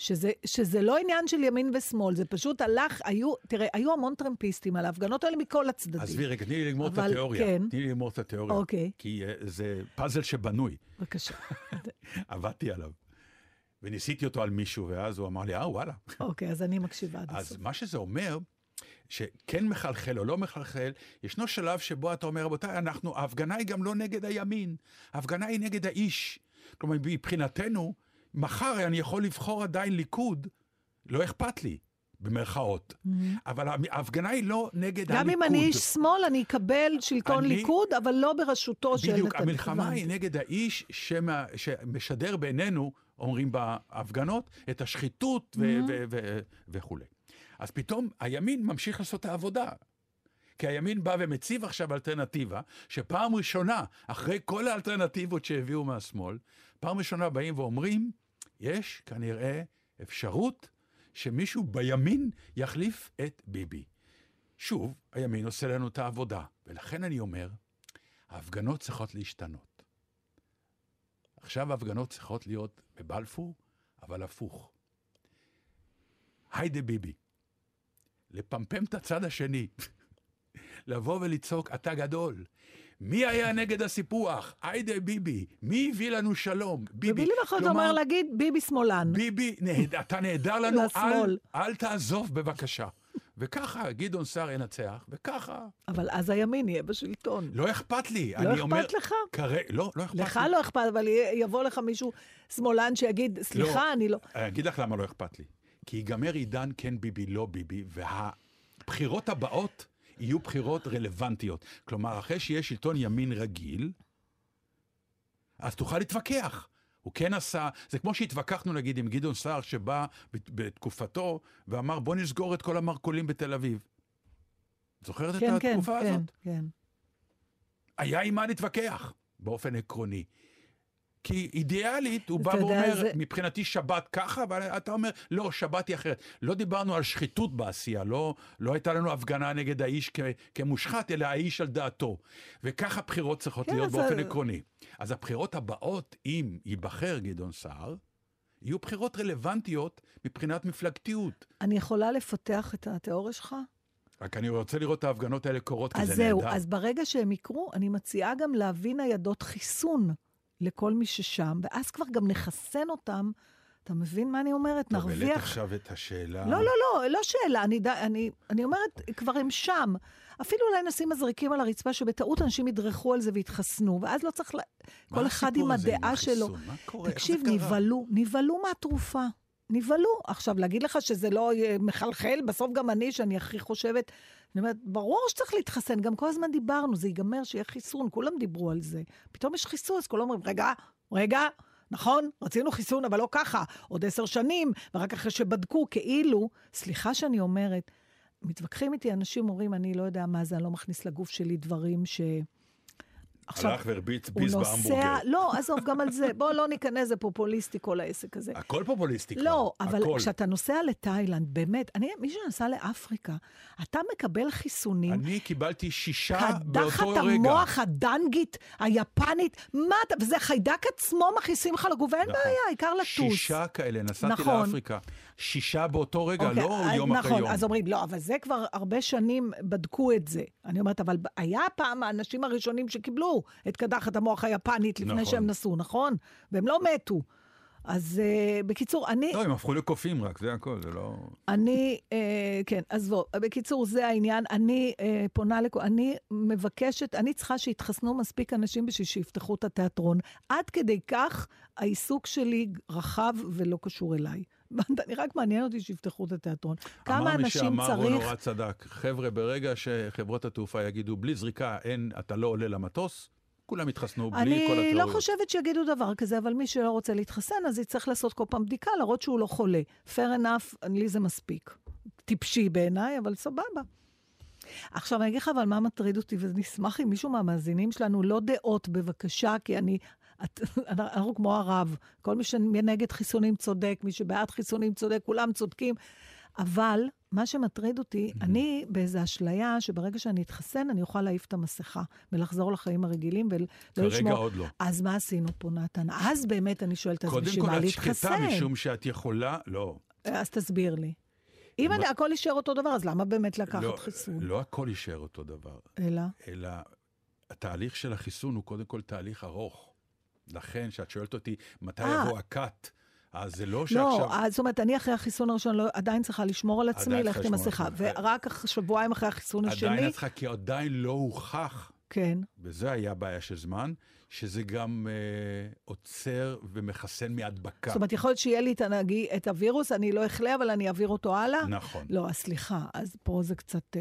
שזה לא עניין של ימין ושמאל, זה פשוט הלך, היו, תראה, היו המון טרמפיסטים על ההפגנות האלה מכל הצדדים. אז וירק, תני לי לגמור את התיאוריה. תני לי לגמור את התיאוריה. אוקיי. כי זה פאזל שבנוי. בבקשה. עבדתי עליו. וניסיתי אותו על מישהו, ואז הוא אמר לי, אה, וואלה. אוקיי, אז אני מקשיבה עד הסוף. אז מה שזה אומר, שכן מחלחל או לא מחלחל, ישנו שלב שבו אתה אומר, רבותיי, אנחנו, ההפגנה היא גם לא נגד הימין, ההפגנה היא נגד האיש. כלומר, מבחינתנו, מחר אני יכול לבחור עדיין ליכוד, לא אכפת לי, במרכאות. Mm-hmm. אבל ההפגנה היא לא נגד גם הליכוד. גם אם אני איש שמאל, אני אקבל שלטון אני... ליכוד, אבל לא בראשותו של... בדיוק, המלחמה היא נגד האיש שמה, שמשדר בינינו, אומרים בהפגנות, את השחיתות ו- mm-hmm. ו- ו- וכו'. אז פתאום הימין ממשיך לעשות העבודה. כי הימין בא ומציב עכשיו אלטרנטיבה, שפעם ראשונה, אחרי כל האלטרנטיבות שהביאו מהשמאל, פעם ראשונה באים ואומרים, יש כנראה אפשרות שמישהו בימין יחליף את ביבי. שוב, הימין עושה לנו את העבודה, ולכן אני אומר, ההפגנות צריכות להשתנות. עכשיו ההפגנות צריכות להיות בבלפור, אבל הפוך. היידה ביבי. לפמפם את הצד השני, לבוא ולצעוק, אתה גדול. מי היה נגד הסיפוח? היידה ביבי. מי הביא לנו שלום? ביבי. ובילי בחוד אומר להגיד, ביבי שמאלן. ביבי, אתה נהדר לנו, אל, אל תעזוב בבקשה. וככה גדעון סער ינצח, וככה... אבל אז הימין יהיה בשלטון. לא אכפת לי. לא אכפת לך? לא, לא אכפת לי. לך לא אכפת, אבל יבוא לך מישהו שמאלן שיגיד, סליחה, אני לא... אני אגיד לך למה לא אכפת לי. כי ייגמר עידן כן ביבי לא ביבי, והבחירות הבאות יהיו בחירות רלוונטיות. כלומר, אחרי שיש שלטון ימין רגיל, אז תוכל להתווכח. הוא כן עשה, זה כמו שהתווכחנו נגיד עם גדעון סער שבא בתקופתו, ואמר בוא נסגור את כל המרקולים בתל אביב. זוכרת כן, את התקופה כן, הזאת? כן, כן. היה עם מה להתווכח, באופן עקרוני. כי אידיאלית, הוא בא ואומר, זה... מבחינתי שבת ככה, אבל אתה אומר, לא, שבת היא אחרת. לא דיברנו על שחיתות בעשייה, לא, לא הייתה לנו הפגנה נגד האיש כ, כמושחת, אלא האיש על דעתו. וככה הבחירות צריכות כן, להיות אז... באופן עקרוני. אז הבחירות הבאות, אם ייבחר גדעון סער, יהיו בחירות רלוונטיות מבחינת מפלגתיות. אני יכולה לפתח את התיאוריה שלך? רק אני רוצה לראות את ההפגנות האלה קורות, כי זה נהדר. אז זהו, אז ברגע שהם יקרו, אני מציעה גם להבין הידות חיסון. לכל מי ששם, ואז כבר גם נחסן אותם, אתה מבין מה אני אומרת? נרוויח... אתה בלת עכשיו את השאלה... לא, לא, לא, לא שאלה, אני, אני, אני אומרת, כבר הם שם. אפילו אולי נשים מזריקים על הרצפה, שבטעות אנשים ידרכו על זה והתחסנו, ואז לא צריך... לה... כל אחד עם הדעה שלו. מה קורה? תקשיב, נבלו, נבלו מהתרופה. נבלו. עכשיו, להגיד לך שזה לא מחלחל, בסוף גם אני, שאני הכי חושבת, אני אומרת, ברור שצריך להתחסן, גם כל הזמן דיברנו, זה ייגמר שיהיה חיסון, כולם דיברו על זה. פתאום יש חיסון, אז כולם אומרים, רגע, רגע, נכון, רצינו חיסון, אבל לא ככה, עוד עשר שנים, ורק אחרי שבדקו, כאילו, סליחה שאני אומרת, מתווכחים איתי, אנשים אומרים, אני לא יודע מה זה, אני לא מכניס לגוף שלי דברים ש... הלך והרביץ ביס בהמבורגר. לא, עזוב גם על זה. בוא לא ניכנס, זה פופוליסטי כל העסק הזה. הכל פופוליסטי. לא, אבל כשאתה נוסע לתאילנד, באמת, מי שנסע לאפריקה, אתה מקבל חיסונים. אני קיבלתי שישה באותו רגע. קדחת המוח הדנגית, היפנית, מה, וזה חיידק עצמו מכניסים לך לגוף, ואין בעיה, העיקר לטוס. שישה כאלה, נסעתי לאפריקה. שישה באותו רגע, לא יום אחרי יום. אז אומרים, לא, אבל זה כבר הרבה שנים בדקו את זה. אני אומרת, אבל היה פעם האנשים הראשונים שקיבלו את קדחת המוח היפנית לפני שהם נסו, נכון? והם לא מתו. אז בקיצור, אני... לא, הם הפכו לקופים רק, זה הכל, זה לא... אני, כן, אז בוא, בקיצור, זה העניין, אני פונה לכל, אני מבקשת, אני צריכה שיתחסנו מספיק אנשים בשביל שיפתחו את התיאטרון, עד כדי כך העיסוק שלי רחב ולא קשור אליי. אני רק מעניין אותי שיפתחו את התיאטרון. כמה אנשים צריך... אמר מי שאמר הוא נורא צדק, חבר'ה, ברגע שחברות התעופה יגידו, בלי זריקה, אין, אתה לא עולה למטוס, כולם התחסנו בלי כל התיאוריות. אני לא חושבת שיגידו דבר כזה, אבל מי שלא רוצה להתחסן, אז יצטרך לעשות כל פעם בדיקה, לראות שהוא לא חולה. Fair enough, לי זה מספיק. טיפשי בעיניי, אבל סבבה. עכשיו אני אגיד לך, אבל מה מטריד אותי, ונשמח אם מישהו מהמאזינים שלנו, לא דעות בבקשה, כי אני, את, אנחנו כמו הרב, כל מי שנגד חיסונים צודק, מי שבעד חיסונים צודק, כולם צודקים, אבל מה שמטריד אותי, אני באיזו אשליה שברגע שאני אתחסן, אני אוכל להעיף את המסכה, ולחזור לחיים הרגילים, ולא לשמור. כרגע עוד לא. אז מה עשינו פה, נתן? אז באמת אני שואלת, אז בשביל מה להתחסן? קודם כל, את שקטה משום שאת יכולה, לא. אז תסביר לי. אם אני, הכל יישאר אותו דבר, אז למה באמת לקחת חיסון? לא הכל יישאר אותו דבר. אלא? אלא, התהליך של החיסון הוא קודם כל תהליך ארוך. לכן, שאת שואלת אותי, מתי יבוא הקאט? אז זה לא שעכשיו... לא, זאת אומרת, אני אחרי החיסון הראשון עדיין צריכה לשמור על עצמי, ללכת עם מסכה, ורק שבועיים אחרי החיסון השני... עדיין צריכה, כי עדיין לא הוכח. כן. וזה היה בעיה של זמן, שזה גם עוצר ומחסן מהדבקה. זאת אומרת, יכול להיות שיהיה לי את הווירוס, אני לא אחלה, אבל אני אעביר אותו הלאה? נכון. לא, סליחה, אז פה זה קצת...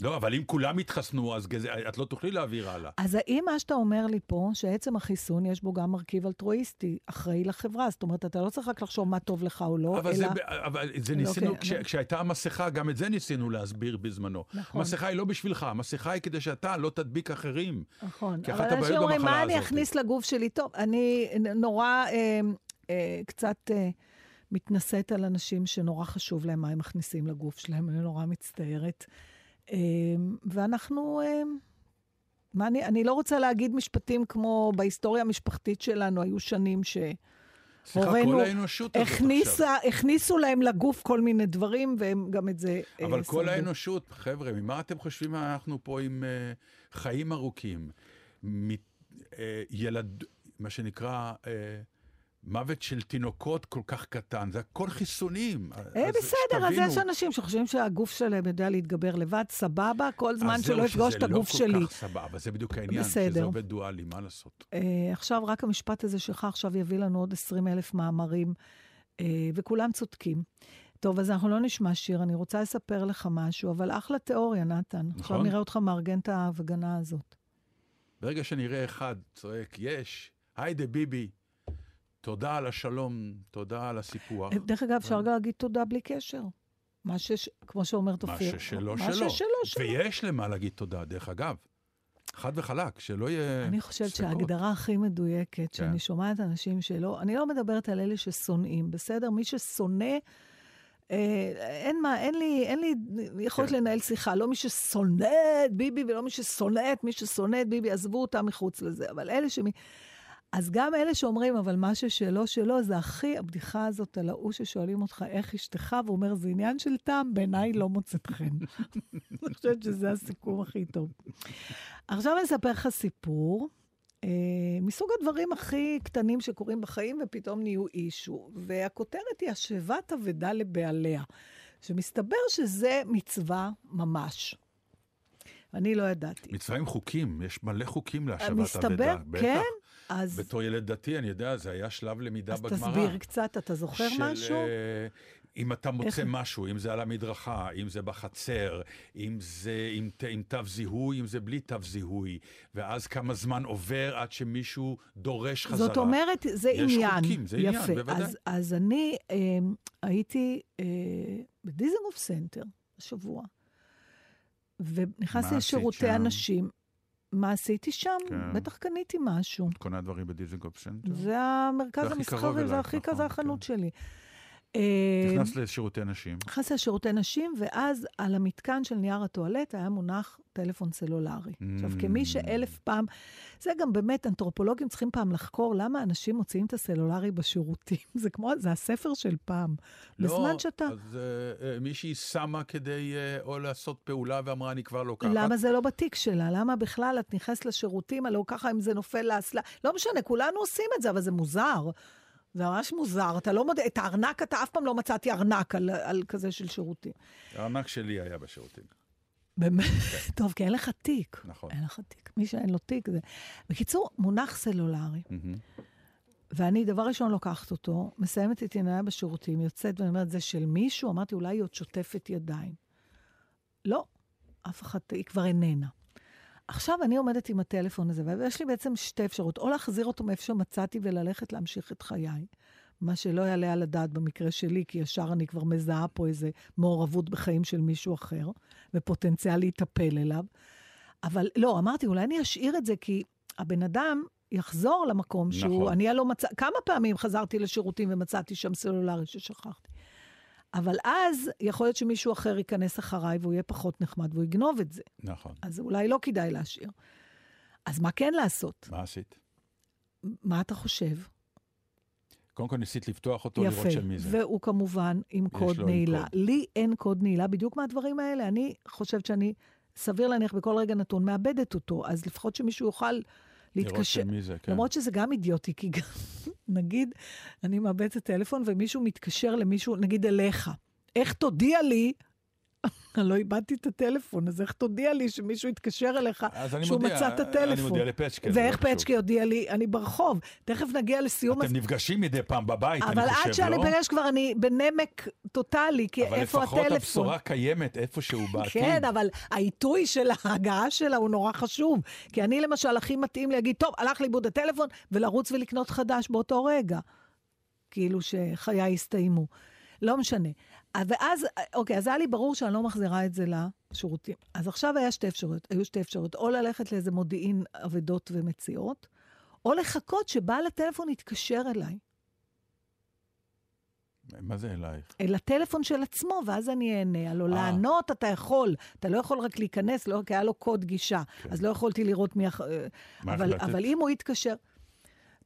לא, אבל אם כולם התחסנו, אז את לא תוכלי להעביר הלאה. אז האם מה שאתה אומר לי פה, שעצם החיסון יש בו גם מרכיב אלטרואיסטי, אחראי לחברה, זאת אומרת, אתה לא צריך רק לחשוב מה טוב לך או לא, אבל אלא... זה, אבל זה ניסינו, לא, כש, אני... כשהייתה המסכה, גם את זה ניסינו להסביר בזמנו. נכון. המסכה היא לא בשבילך, המסכה היא כדי שאתה לא תדביק אחרים. נכון. אבל אנשים אומרים, מה אני אכניס לגוף שלי? טוב, אני נורא אה, אה, קצת... אה, מתנסית על אנשים שנורא חשוב להם מה הם מכניסים לגוף שלהם, אני נורא מצטערת. ואנחנו, מה אני, אני לא רוצה להגיד משפטים כמו בהיסטוריה המשפחתית שלנו, היו שנים שהורינו, הכניסו להם לגוף כל מיני דברים, והם גם את זה... אבל כל האנושות, חבר'ה, ממה אתם חושבים אנחנו פה עם חיים ארוכים? ילד, מה שנקרא... מוות של תינוקות כל כך קטן, זה הכל חיסונים. בסדר, אז יש אנשים שחושבים שהגוף שלהם יודע להתגבר לבד, סבבה, כל זמן שלא יפגוש את הגוף שלי. אז זהו, שזה לא כל כך סבבה, זה בדיוק העניין, שזה עובד דואלי, מה לעשות? עכשיו, רק המשפט הזה שלך עכשיו יביא לנו עוד עשרים אלף מאמרים, וכולם צודקים. טוב, אז אנחנו לא נשמע שיר, אני רוצה לספר לך משהו, אבל אחלה תיאוריה, נתן. עכשיו נראה אותך מארגן את ההפגנה הזאת. ברגע שנראה אחד צועק, יש, היידה ביבי, תודה על השלום, תודה על הסיפוח. דרך אגב, אפשר להגיד תודה בלי קשר. מה שש... כמו שאומר תופיר. מה ששלו, שלו. ויש למה להגיד תודה, דרך אגב. חד וחלק, שלא יהיה... אני חושבת שההגדרה הכי מדויקת, שאני שומעת אנשים שלא... אני לא מדברת על אלה ששונאים, בסדר? מי ששונא... אין מה, אין לי, אין לי יכולת לנהל שיחה, לא מי ששונא את ביבי, ולא מי ששונא את מי ששונא את ביבי, עזבו אותה מחוץ לזה, אבל אלה שמי... אז גם אלה שאומרים, אבל מה ששלו שלו, זה הכי הבדיחה הזאת על ההוא ששואלים אותך איך אשתך, והוא אומר, זה עניין של טעם, בעיניי לא מוצאת חן. אני חושבת שזה הסיכום הכי טוב. עכשיו אני אספר לך סיפור, אה, מסוג הדברים הכי קטנים שקורים בחיים, ופתאום נהיו אישו, והכותרת היא השבת אבדה לבעליה, שמסתבר שזה מצווה ממש. אני לא ידעתי. מצווה עם חוקים, יש מלא חוקים להשבת אבדה. מסתבר, כן? אז... בתור ילד דתי, אני יודע, זה היה שלב למידה בגמרא. אז תסביר קצת, אתה זוכר של, משהו? אם אתה מוצא איך... משהו, אם זה על המדרכה, אם זה בחצר, אם זה עם, עם תו זיהוי, אם זה בלי תו זיהוי, ואז כמה זמן עובר עד שמישהו דורש חזרה. זאת אומרת, זה יש עניין. יש חוקים, זה יפה. עניין, בוודאי. אז, אז אני אה, הייתי אה, בדיזנגוף סנטר השבוע, ונכנסתי לשירותי אנשים. מה עשיתי שם? כן. בטח קניתי משהו. קונה דברים בדיזנגוף סנטר. זה המרכז המסחרי, זה הכי כזה החנות שלי. נכנס לשירותי נשים. נכנס לשירותי נשים, ואז על המתקן של נייר הטואלט היה מונח טלפון סלולרי. Mm-hmm. עכשיו, כמי שאלף פעם, זה גם באמת, אנתרופולוגים צריכים פעם לחקור למה אנשים מוציאים את הסלולרי בשירותים. זה כמו, זה הספר של פעם. לא, בזמן שאתה... אז uh, מישהי שמה כדי uh, או לעשות פעולה ואמרה, אני כבר לא ככה. למה זה לא בתיק שלה? למה בכלל את נכנס לשירותים, הלא ככה אם זה נופל לאסלה? לא משנה, כולנו עושים את זה, אבל זה מוזר. זה ממש מוזר, אתה לא מודע, את הארנק, אתה אף פעם לא מצאתי ארנק על, על כזה של שירותים. הארנק שלי היה בשירותים. באמת? Okay. טוב, כי אין לך תיק. נכון. אין לך תיק, מי שאין לו תיק זה... בקיצור, מונח סלולרי. Mm-hmm. ואני דבר ראשון לוקחת אותו, מסיימת את עיניי בשירותים, יוצאת ואני אומרת, זה של מישהו? אמרתי, אולי היא עוד שוטפת ידיים. לא, אף אחת, היא כבר איננה. עכשיו אני עומדת עם הטלפון הזה, ויש לי בעצם שתי אפשרות, או להחזיר אותו מאיפה שמצאתי וללכת להמשיך את חיי, מה שלא יעלה על הדעת במקרה שלי, כי ישר אני כבר מזהה פה איזה מעורבות בחיים של מישהו אחר, ופוטנציאל להיטפל אליו. אבל לא, אמרתי, אולי אני אשאיר את זה, כי הבן אדם יחזור למקום נכון. שהוא, אני לא מצא, כמה פעמים חזרתי לשירותים ומצאתי שם סלולרי ששכחתי. אבל אז יכול להיות שמישהו אחר ייכנס אחריי, והוא יהיה פחות נחמד, והוא יגנוב את זה. נכון. אז אולי לא כדאי להשאיר. אז מה כן לעשות? מה עשית? מה אתה חושב? קודם כל ניסית לפתוח אותו, יפה. לראות של מי זה. והוא כמובן עם קוד נעילה. עם קוד. לי אין קוד נעילה, בדיוק מהדברים האלה. אני חושבת שאני, סביר להניח בכל רגע נתון, מאבדת אותו, אז לפחות שמישהו יוכל... להתקשר, למרות שזה גם אידיוטי, כי גם, נגיד, אני מאבד את הטלפון, ומישהו מתקשר למישהו, נגיד אליך, איך תודיע לי, לא איבדתי את הטלפון, אז איך תודיע לי שמישהו יתקשר אליך, שהוא מצא את הטלפון, ואיך פצ'קי הודיע לי, אני ברחוב, תכף נגיע לסיום, אתם נפגשים מדי פעם בבית, אבל עד שאני פגש כבר, אני בנמק טוטלי, כי איפה הטלפון, אבל לפחות הבשורה קיימת, איפשהו בעתיד, כן, אבל העיתוי של ההגעה שלה, הוא נורא חשוב, כי אני למשל, הכי מתאים להגיד, טוב, הלך לאיבוד הטלפון, ולרוץ ולקנות חדש באותו רגע, כאילו שחיי הסתיימו, לא משנה. ואז, אוקיי, אז היה לי ברור שאני לא מחזירה את זה לשירותים. אז עכשיו היה שתי אפשרות, היו שתי אפשרות, או ללכת לאיזה מודיעין עבדות ומציאות, או לחכות שבעל הטלפון יתקשר אליי. מה זה אלייך? אל הטלפון של עצמו, ואז אני אענה, הלא לענות אתה יכול, אתה לא יכול רק להיכנס, לא, כי היה לו קוד גישה, כן. אז לא יכולתי לראות מי... אבל, אבל אם הוא יתקשר...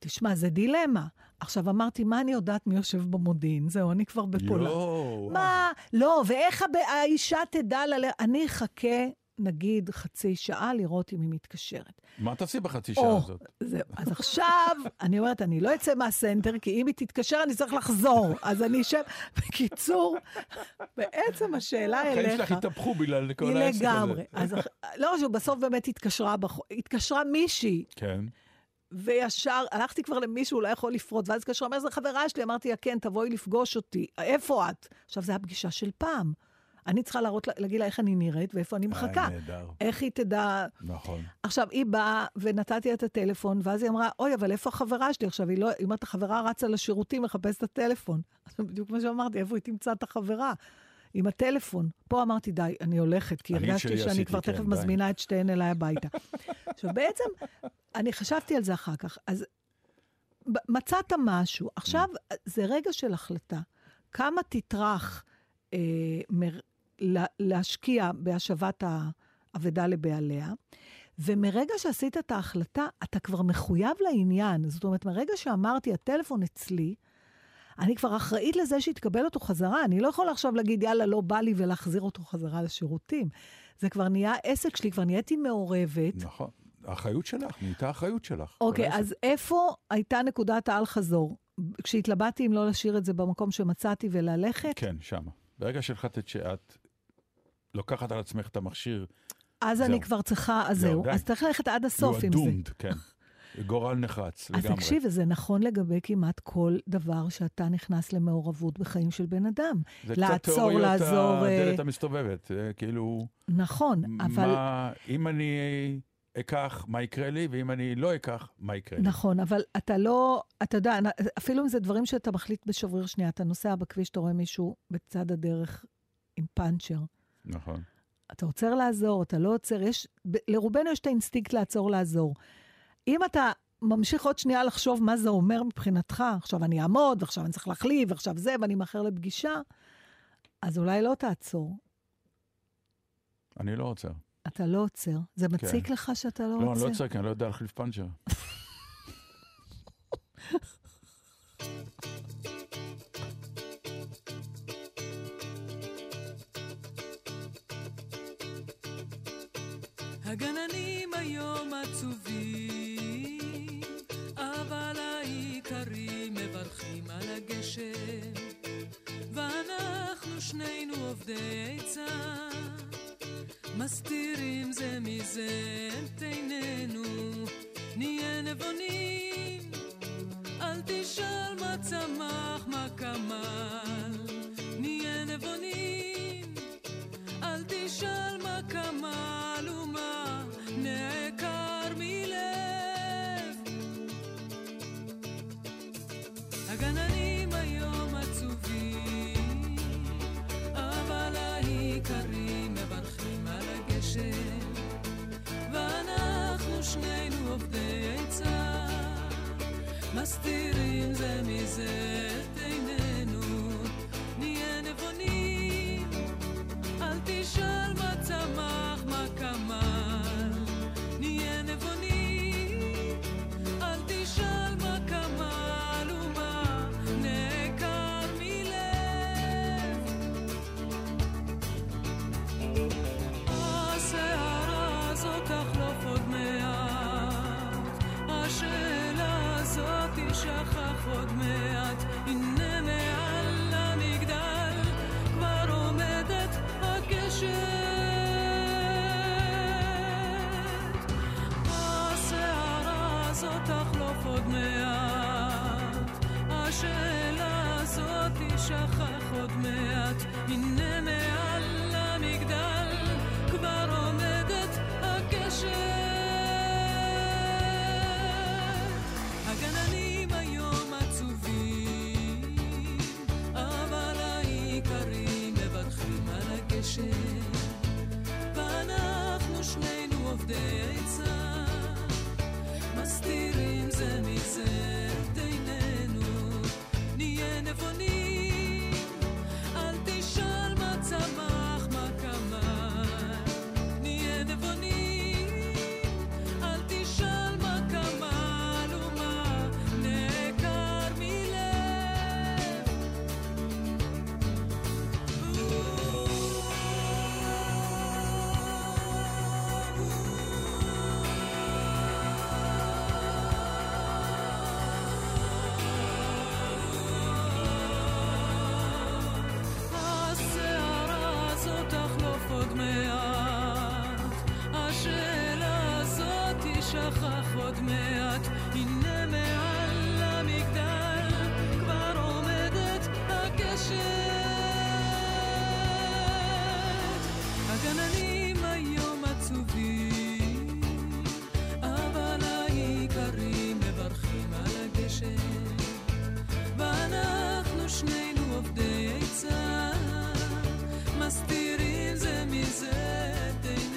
תשמע, זה דילמה. עכשיו אמרתי, מה אני יודעת מי יושב במודיעין? זהו, אני כבר בפולה. יו, מה? וואו. לא, ואיך האישה תדע ללך? אני אחכה, נגיד, חצי שעה לראות אם היא מתקשרת. מה תעשי בחצי שעה או, הזאת? זה, אז עכשיו, אני אומרת, אני לא אצא מהסנטר, כי אם היא תתקשר, אני צריך לחזור. אז אני אשב, בקיצור, בעצם השאלה אליך... החיים שלך התהפכו בגלל כל העסק הזה. היא לגמרי. אז, לא, שבסוף באמת התקשרה, בח... התקשרה מישהי. כן. וישר, הלכתי כבר למישהו, אולי יכול לפרוט, ואז כאשר אומר, זה חברה שלי, אמרתי, כן, תבואי לפגוש אותי, איפה את? עכשיו, זה הפגישה של פעם. אני צריכה להראות, להגיד לה איך אני נראית, ואיפה אני מחכה. איך היא תדע... נכון. עכשיו, היא באה, ונתתי את הטלפון, ואז היא אמרה, אוי, אבל איפה החברה שלי? עכשיו, היא לא, אם את החברה רצה לשירותים, לחפש את הטלפון. בדיוק מה שאמרתי, איפה היא תמצא את החברה? עם הטלפון. פה אמרתי, די, אני הולכת, כי הרגשתי שאני כבר תכף מזמינה את שתיהן אליי הביתה. עכשיו, בעצם, אני חשבתי על זה אחר כך. אז מצאת משהו. עכשיו, זה רגע של החלטה. כמה תטרח להשקיע בהשבת העבדה לבעליה, ומרגע שעשית את ההחלטה, אתה כבר מחויב לעניין. זאת אומרת, מרגע שאמרתי, הטלפון אצלי, אני כבר אחראית לזה שהתקבל אותו חזרה, אני לא יכולה עכשיו להגיד, יאללה, לא בא לי, ולהחזיר אותו חזרה לשירותים. זה כבר נהיה עסק שלי, כבר נהייתי מעורבת. נכון, האחריות שלך, נהייתה האחריות שלך. אוקיי, אז איפה הייתה נקודת העל חזור? כשהתלבטתי אם לא להשאיר את זה במקום שמצאתי וללכת? כן, שמה. ברגע שהחלטת שאת לוקחת על עצמך את המכשיר, אז אני כבר צריכה, אז זהו. אז צריך ללכת עד הסוף עם זה. הוא אדומת, כן. גורל נחץ, לגמרי. אז תקשיב, זה נכון לגבי כמעט כל דבר שאתה נכנס למעורבות בחיים של בן אדם. זה קצת תיאוריות הדלת המסתובבת, כאילו... נכון, אבל... אם אני אקח, מה יקרה לי, ואם אני לא אקח, מה יקרה לי. נכון, אבל אתה לא... אתה יודע, אפילו אם זה דברים שאתה מחליט בשבריר שנייה, אתה נוסע בכביש, אתה רואה מישהו בצד הדרך עם פאנצ'ר. נכון. אתה עוצר לעזור, אתה לא עוצר, יש... לרובנו יש את האינסטינקט לעצור לעזור. אם אתה ממשיך עוד שנייה לחשוב מה זה אומר מבחינתך, עכשיו אני אעמוד, ועכשיו אני צריך להחליף, ועכשיו זה, ואני מאחר לפגישה, אז אולי לא תעצור. אני לא עוצר. אתה לא עוצר? זה מציק לך שאתה לא עוצר? לא, אני לא עוצר, כי אני לא יודע להחליף פנצ'ר. הגננים היום עצובים, אבל העיקרים מברכים ואנחנו שנינו עובדי עצה, מסתירים זה מזה את עינינו, נהיה נבונים, אל תשאל מה צמח מה קמל, נהיה נבונים, אל תשאל מה קמל ומה נעקר מלב. הגננים היום עצובים, אבל העיקרים מברכים על הגשם, ואנחנו שנינו עובדי עצה, מסתירים זה מזה את עינינו, נהיה נבונים, אל תשאל מה צמח מה קמל, נהיה נבונים, אל תשאל מה קמל ומה נעקר מלב. השערה הזאת תחלוף עוד מעט, השאלה הזאת תשכח עוד מעט, הנה מעל המגדל כבר עומדת הגשת, השערה הזאת תחלוף עוד מעט, השאלה הזאת תשכח עוד מעט, הנה מעל המגדל כבר עומדת הגשת. הגננים היום עצובים, אבל העיקרים מברכים על הגשם, ואנחנו שנינו עובדי עצה, מסתירים זה מזה את עינינו, נהיה נבונים, אל תשאל מה צמח מה קמל, נהיה נבונים, אל תשאל מה קמל ומה נעקר מלב. השערה הזאת תחלוף עוד מעט, השאלה הזאת תשכח עוד מעט, הנה מעל המגדל כבר עומדת הגשת. הגננים היום עצובים, אבל העיקרים מברכים על הגשם, ואנחנו שנינו עובדי עצה, מסתירים זה מזה את עינינו.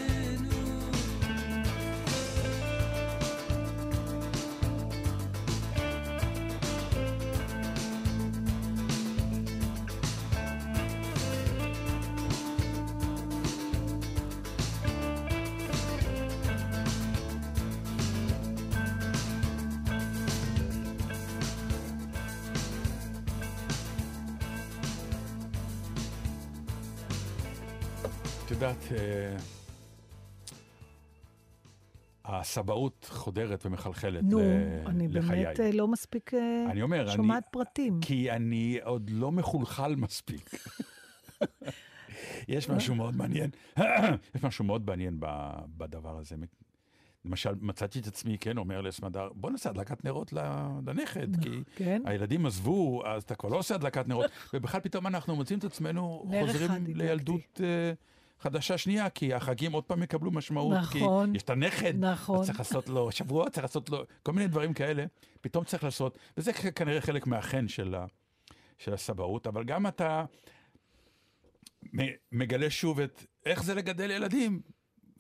את יודעת, הסבאות חודרת ומחלחלת לחיי. נו, אני באמת לא מספיק שומעת פרטים. כי אני עוד לא מחולחל מספיק. יש משהו מאוד מעניין, יש משהו מאוד מעניין בדבר הזה. למשל, מצאתי את עצמי, כן, אומר לסמדר, בוא נעשה הדלקת נרות לנכד, כי הילדים עזבו, אז אתה כבר לא עושה הדלקת נרות, ובכלל פתאום אנחנו מוצאים את עצמנו, חוזרים לילדות חדשה שנייה, כי החגים עוד פעם יקבלו משמעות, כי יש את הנכד, צריך לעשות לו שבועות, צריך לעשות לו כל מיני דברים כאלה, פתאום צריך לעשות, וזה כנראה חלק מהחן של הסבאות, אבל גם אתה מגלה שוב את איך זה לגדל ילדים,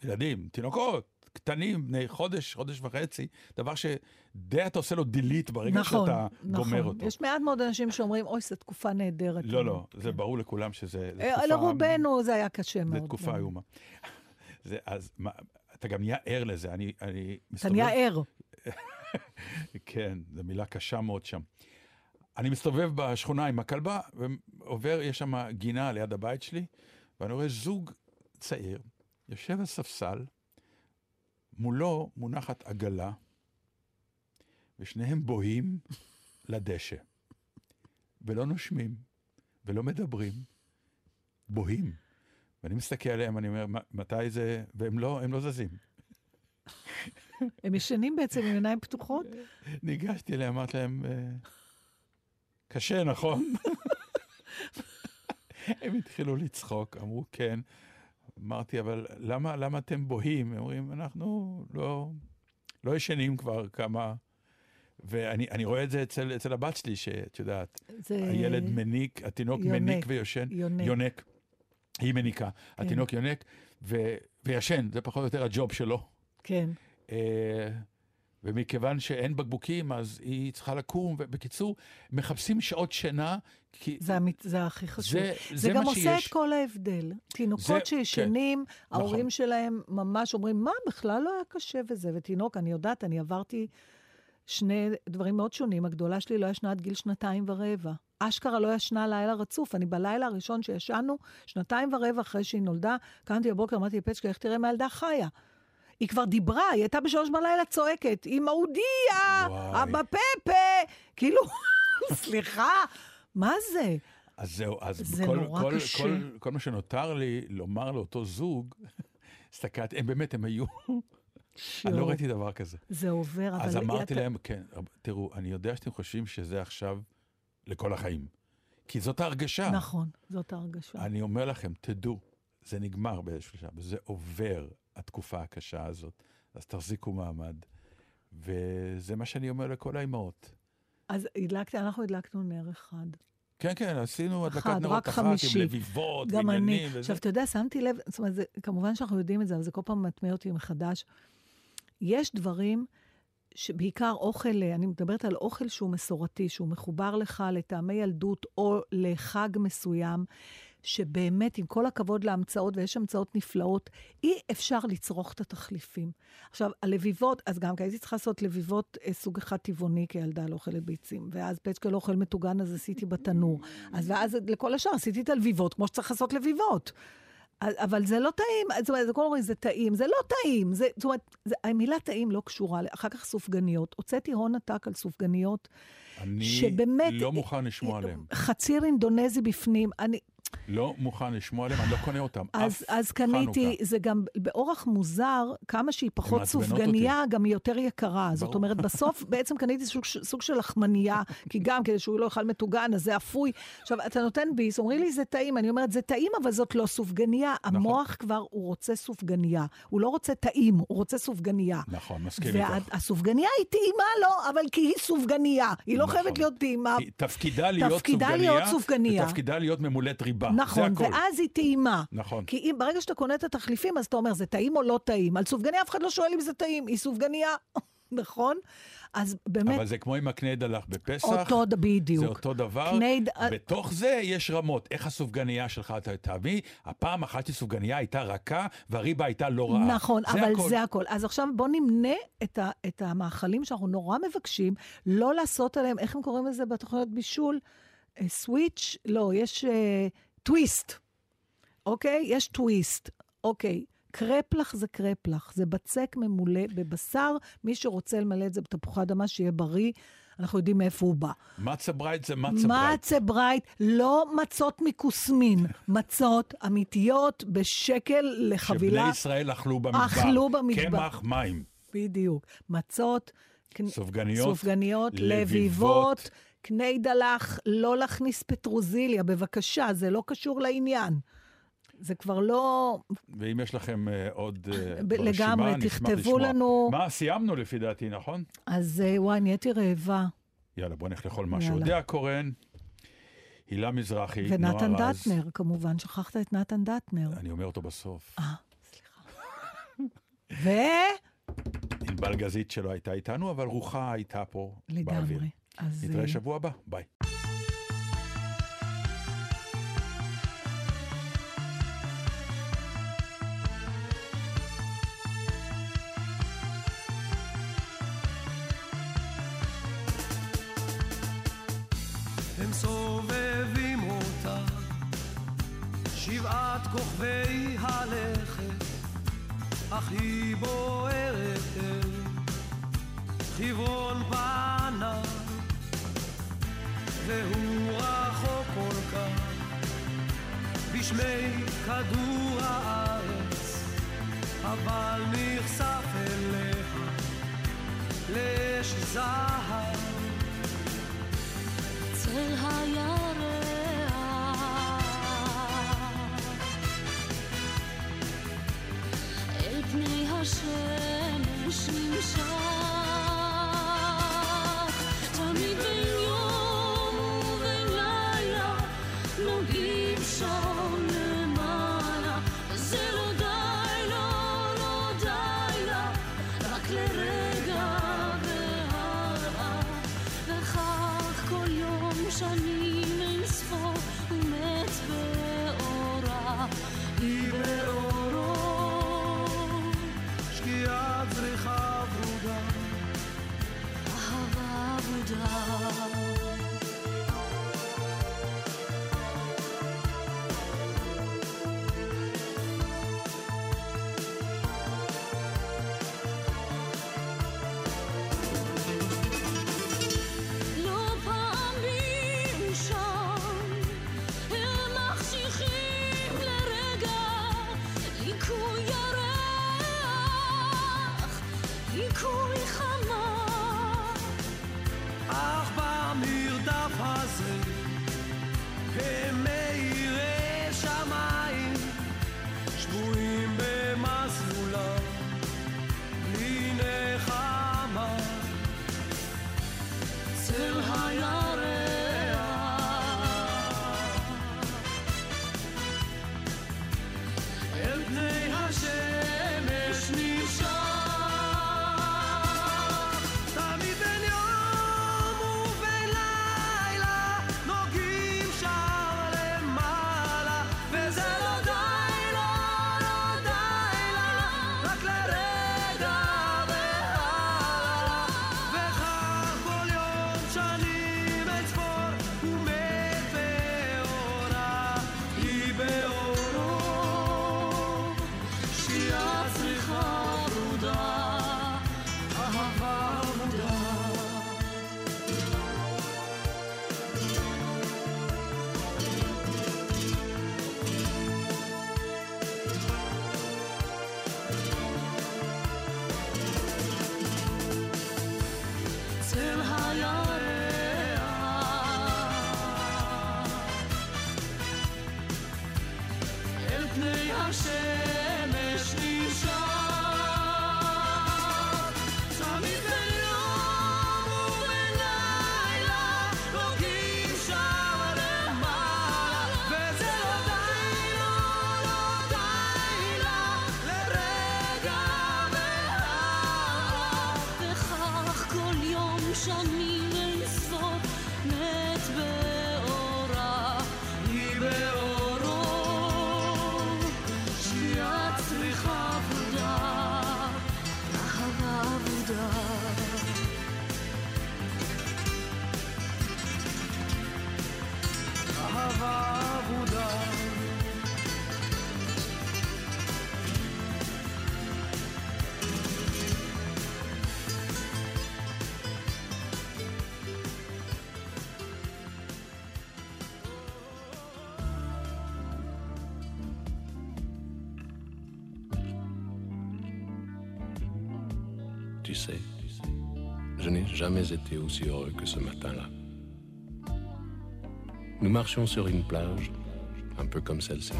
ילדים, תינוקות, קטנים, בני חודש, חודש וחצי, דבר שדי אתה עושה לו דילית ברגע נכון, שאתה נכון. גומר אותו. יש מעט מאוד אנשים שאומרים, אוי, זו תקופה נהדרת. לא, לא, כן. זה ברור לכולם שזה... לרובנו זה היה קשה מאוד. זו תקופה איומה. אז מה, אתה גם נהיה ער לזה, אני... אני אתה מסתובב... נהיה ער. כן, זו מילה קשה מאוד שם. אני מסתובב בשכונה עם הכלבה, ועובר, יש שם גינה ליד הבית שלי, ואני רואה זוג צעיר, יושב על ספסל, מולו מונחת עגלה, ושניהם בוהים לדשא, ולא נושמים, ולא מדברים, בוהים. ואני מסתכל עליהם, אני אומר, מתי זה, והם לא, הם לא זזים. הם ישנים בעצם עם עיניים פתוחות? ניגשתי אליהם, אמרתי להם, קשה, נכון? הם התחילו לצחוק, אמרו כן. אמרתי, אבל למה, למה אתם בוהים? הם אומרים, אנחנו לא, לא ישנים כבר כמה... ואני אני רואה את זה אצל, אצל הבת שלי, שאת יודעת, זה... הילד מניק, התינוק יונק, מניק ויושן. יונק. יונק. היא מניקה. כן. התינוק יונק ו, וישן, זה פחות או יותר הג'וב שלו. כן. אה, ומכיוון שאין בקבוקים, אז היא צריכה לקום, ובקיצור, מחפשים שעות שינה, כי... זה, המת... זה הכי חשוב. זה, זה, זה גם עושה שיש. את כל ההבדל. תינוקות זה... שישנים, כן. ההורים נכון. שלהם ממש אומרים, מה, בכלל לא היה קשה וזה, ותינוק, אני יודעת, אני עברתי... שני דברים מאוד שונים, הגדולה שלי לא ישנה עד גיל שנתיים ורבע. אשכרה לא ישנה לילה רצוף, אני בלילה הראשון שישנו, שנתיים ורבע אחרי שהיא נולדה, קמתי בבוקר, אמרתי פצ'קה, איך תראה מה ילדה חיה? היא כבר דיברה, היא הייתה בשלוש בלילה צועקת, היא מאודיה, אבא פפה, כאילו, סליחה, מה זה? אז זהו, אז כל מה שנותר לי לומר לאותו זוג, הסתכלת, הם באמת, הם היו... אני לא ראיתי דבר כזה. זה עובר, אבל... אז אמרתי להם, כן, תראו, אני יודע שאתם חושבים שזה עכשיו לכל החיים. כי זאת ההרגשה. נכון, זאת ההרגשה. אני אומר לכם, תדעו, זה נגמר באיזשהו שעה, וזה עובר התקופה הקשה הזאת. אז תחזיקו מעמד. וזה מה שאני אומר לכל האימהות. אז אנחנו הדלקנו נר אחד. כן, כן, עשינו הדלקת נרות אחת עם לביבות, עניינים. עכשיו, אתה יודע, שמתי לב, זאת אומרת, כמובן שאנחנו יודעים את זה, אבל זה כל פעם מטמא אותי מחדש. יש דברים שבעיקר אוכל, אני מדברת על אוכל שהוא מסורתי, שהוא מחובר לך לטעמי ילדות או לחג מסוים, שבאמת עם כל הכבוד להמצאות, ויש המצאות נפלאות, אי אפשר לצרוך את התחליפים. עכשיו, הלביבות, אז גם כי הייתי צריכה לעשות לביבות סוג אחד טבעוני, כי ילדה לא אוכלת ביצים, ואז פצ'קה לא אוכל מטוגן, אז עשיתי בתנור. אז ואז לכל השאר עשיתי את הלביבות, כמו שצריך לעשות לביבות. אבל זה לא טעים, זאת אומרת, זה כל אומרים, זה טעים, זה לא טעים, זה, זאת אומרת, זה, המילה טעים לא קשורה, אחר כך סופגניות, הוצאתי הון עתק על סופגניות, שבאמת... אני לא מוכן לשמוע עליהם. חציר אינדונזי בפנים, אני... לא מוכן לשמוע עליהם, אני לא קונה אותם, אז, אף אז קניתי, חנוכה. זה גם באורח מוזר, כמה שהיא פחות סופגניה, אותי. גם היא יותר יקרה, ברור. זאת אומרת, בסוף בעצם קניתי סוג, סוג של לחמניה, כי גם כדי שהוא לא יאכל מטוגן, אז זה אפוי. עכשיו, אתה נותן ביס, אומרים לי זה טעים, אני אומרת, זה טעים, אבל זאת לא סופגניה, נכון. המוח כבר, הוא רוצה סופגניה, הוא לא רוצה טעים, הוא רוצה סופגניה. נכון, מסכים וה, איתך. והסופגניה היא טעימה לו, אבל כי היא סופגניה, היא לא נכון. חייבת להיות טעימה. תפקידה להיות סופגניה, ותפקידה להיות ממולת ריבה. נכון, ואז היא טעימה. נכון. כי ברגע שאתה קונה את התחליפים, אז אתה אומר, זה טעים או לא טעים? על סופגניה אף אחד לא שואל אם זה טעים, היא סופגניה, נכון? אז באמת... אבל זה כמו אם הקנייד הלך בפסח, זה אותו דבר, בתוך זה יש רמות. איך הסופגניה שלך אתה תביא? הפעם אחת שסופגניה הייתה רכה, והריבה הייתה לא רעה. נכון, אבל זה הכל. אז עכשיו בוא נמנה את המאכלים שאנחנו נורא מבקשים, לא לעשות עליהם, איך הם קוראים לזה בתוכניות בישול? סוויץ', לא, יש... טוויסט, אוקיי? יש טוויסט, אוקיי. קרפלח זה קרפלח, זה בצק ממולא בבשר, מי שרוצה למלא את זה בתפוחי אדמה שיהיה בריא, אנחנו יודעים מאיפה הוא בא. מצה ברייט זה מצה ברייט. מצה ברייט, לא מצות מקוסמין, מצות אמיתיות בשקל לחבילה. שבני ישראל אכלו במדבר. אכלו במדבר. קמח מים. בדיוק. מצות, סופגניות, סופגניות לביבות, לביבות. קני דלך, לא להכניס פטרוזיליה, בבקשה, זה לא קשור לעניין. זה כבר לא... ואם יש לכם uh, עוד uh, ב- ברשימה, לגמרי, תכתבו לנו... מה, סיימנו לפי דעתי, נכון? אז uh, וואי, נהייתי רעבה. יאללה, בוא נלך לכל משהו. אודיה קורן, הילה מזרחי, נוער אז... ונתן דאטנר, כמובן, שכחת את נתן דאטנר. אני אומר אותו בסוף. אה, סליחה. ו... ענבל גזית שלא הייתה איתנו, אבל רוחה הייתה פה לגמרי. באוויר. לגמרי. נתראה שבוע הבא, ביי. הם סובבים אותה שבעת כוכבי הלכת, אך היא בוערת אל כיוון פנה, והוא רחוק כל כך. אבל נחשף אליה לשזהר צל הירח אל פני השמש נמשך תמיד בין יום ולילה נוגעים שם למעלה זה לא די, לא, לא די לה רק לרגע והרעה וכך כל יום שנים אין ספור ומת באורה היא באורו שקיעת זריחה עבודה אהבה עבודה Tu sais, je n'ai jamais été aussi heureux que ce matin-là. Nous marchions sur une plage, un peu comme celle-ci.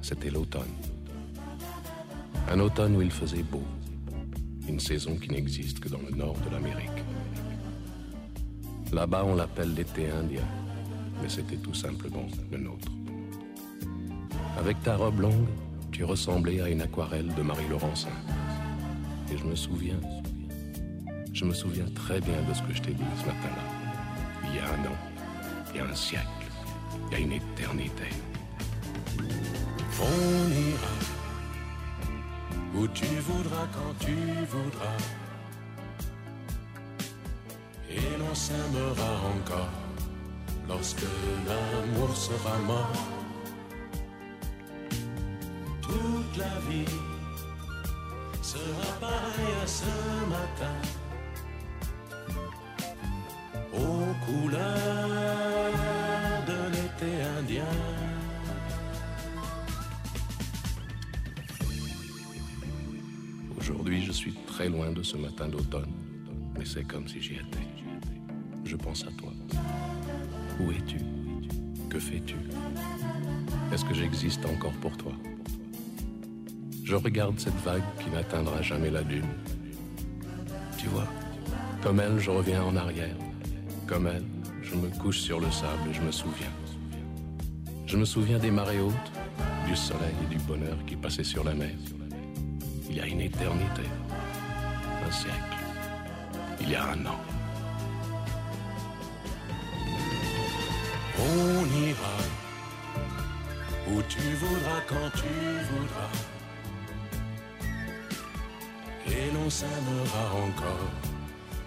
C'était l'automne. Un automne où il faisait beau. Une saison qui n'existe que dans le nord de l'Amérique. Là-bas, on l'appelle l'été indien, mais c'était tout simplement le nôtre. Avec ta robe longue, tu ressemblais à une aquarelle de Marie Laurencin. Et je me souviens, je me souviens très bien de ce que je t'ai dit ce matin-là. Il y a un an, il y a un siècle, il y a une éternité. On ira où tu voudras, quand tu voudras. Et l'on s'aimera encore lorsque l'amour sera mort. Toute la vie sera pareil à ce matin, aux couleurs de l'été indien. Aujourd'hui, je suis très loin de ce matin d'automne, mais c'est comme si j'y étais. Je pense à toi. Où es-tu? Que fais-tu? Est-ce que j'existe encore pour toi? Je regarde cette vague qui n'atteindra jamais la lune. Tu vois, comme elle, je reviens en arrière. Comme elle, je me couche sur le sable et je me souviens. Je me souviens des marées hautes, du soleil et du bonheur qui passaient sur la mer. Il y a une éternité, un siècle, il y a un an. On ira où tu voudras, quand tu voudras. Et l'on s'aimera encore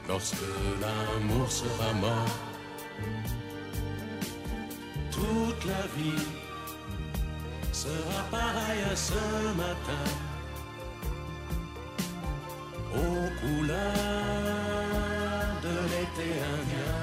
lorsque l'amour sera mort. Toute la vie sera pareille à ce matin, aux couleurs de l'été indien.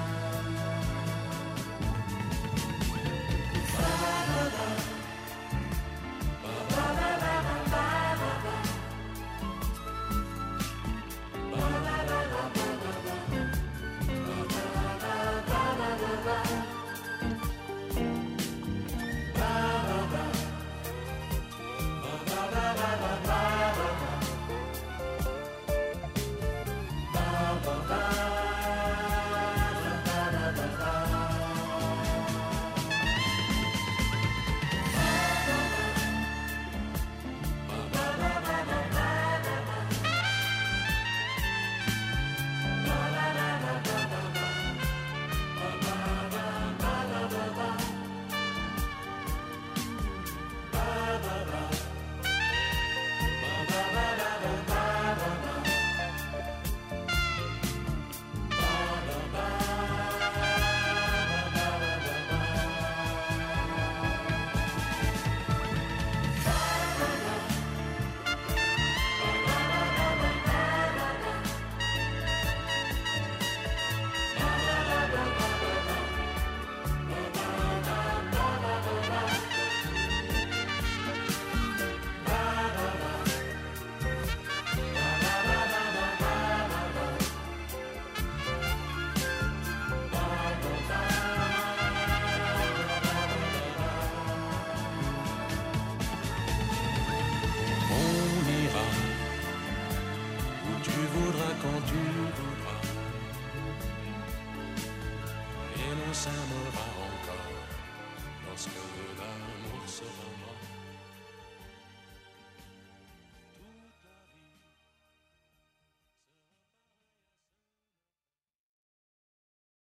Summer.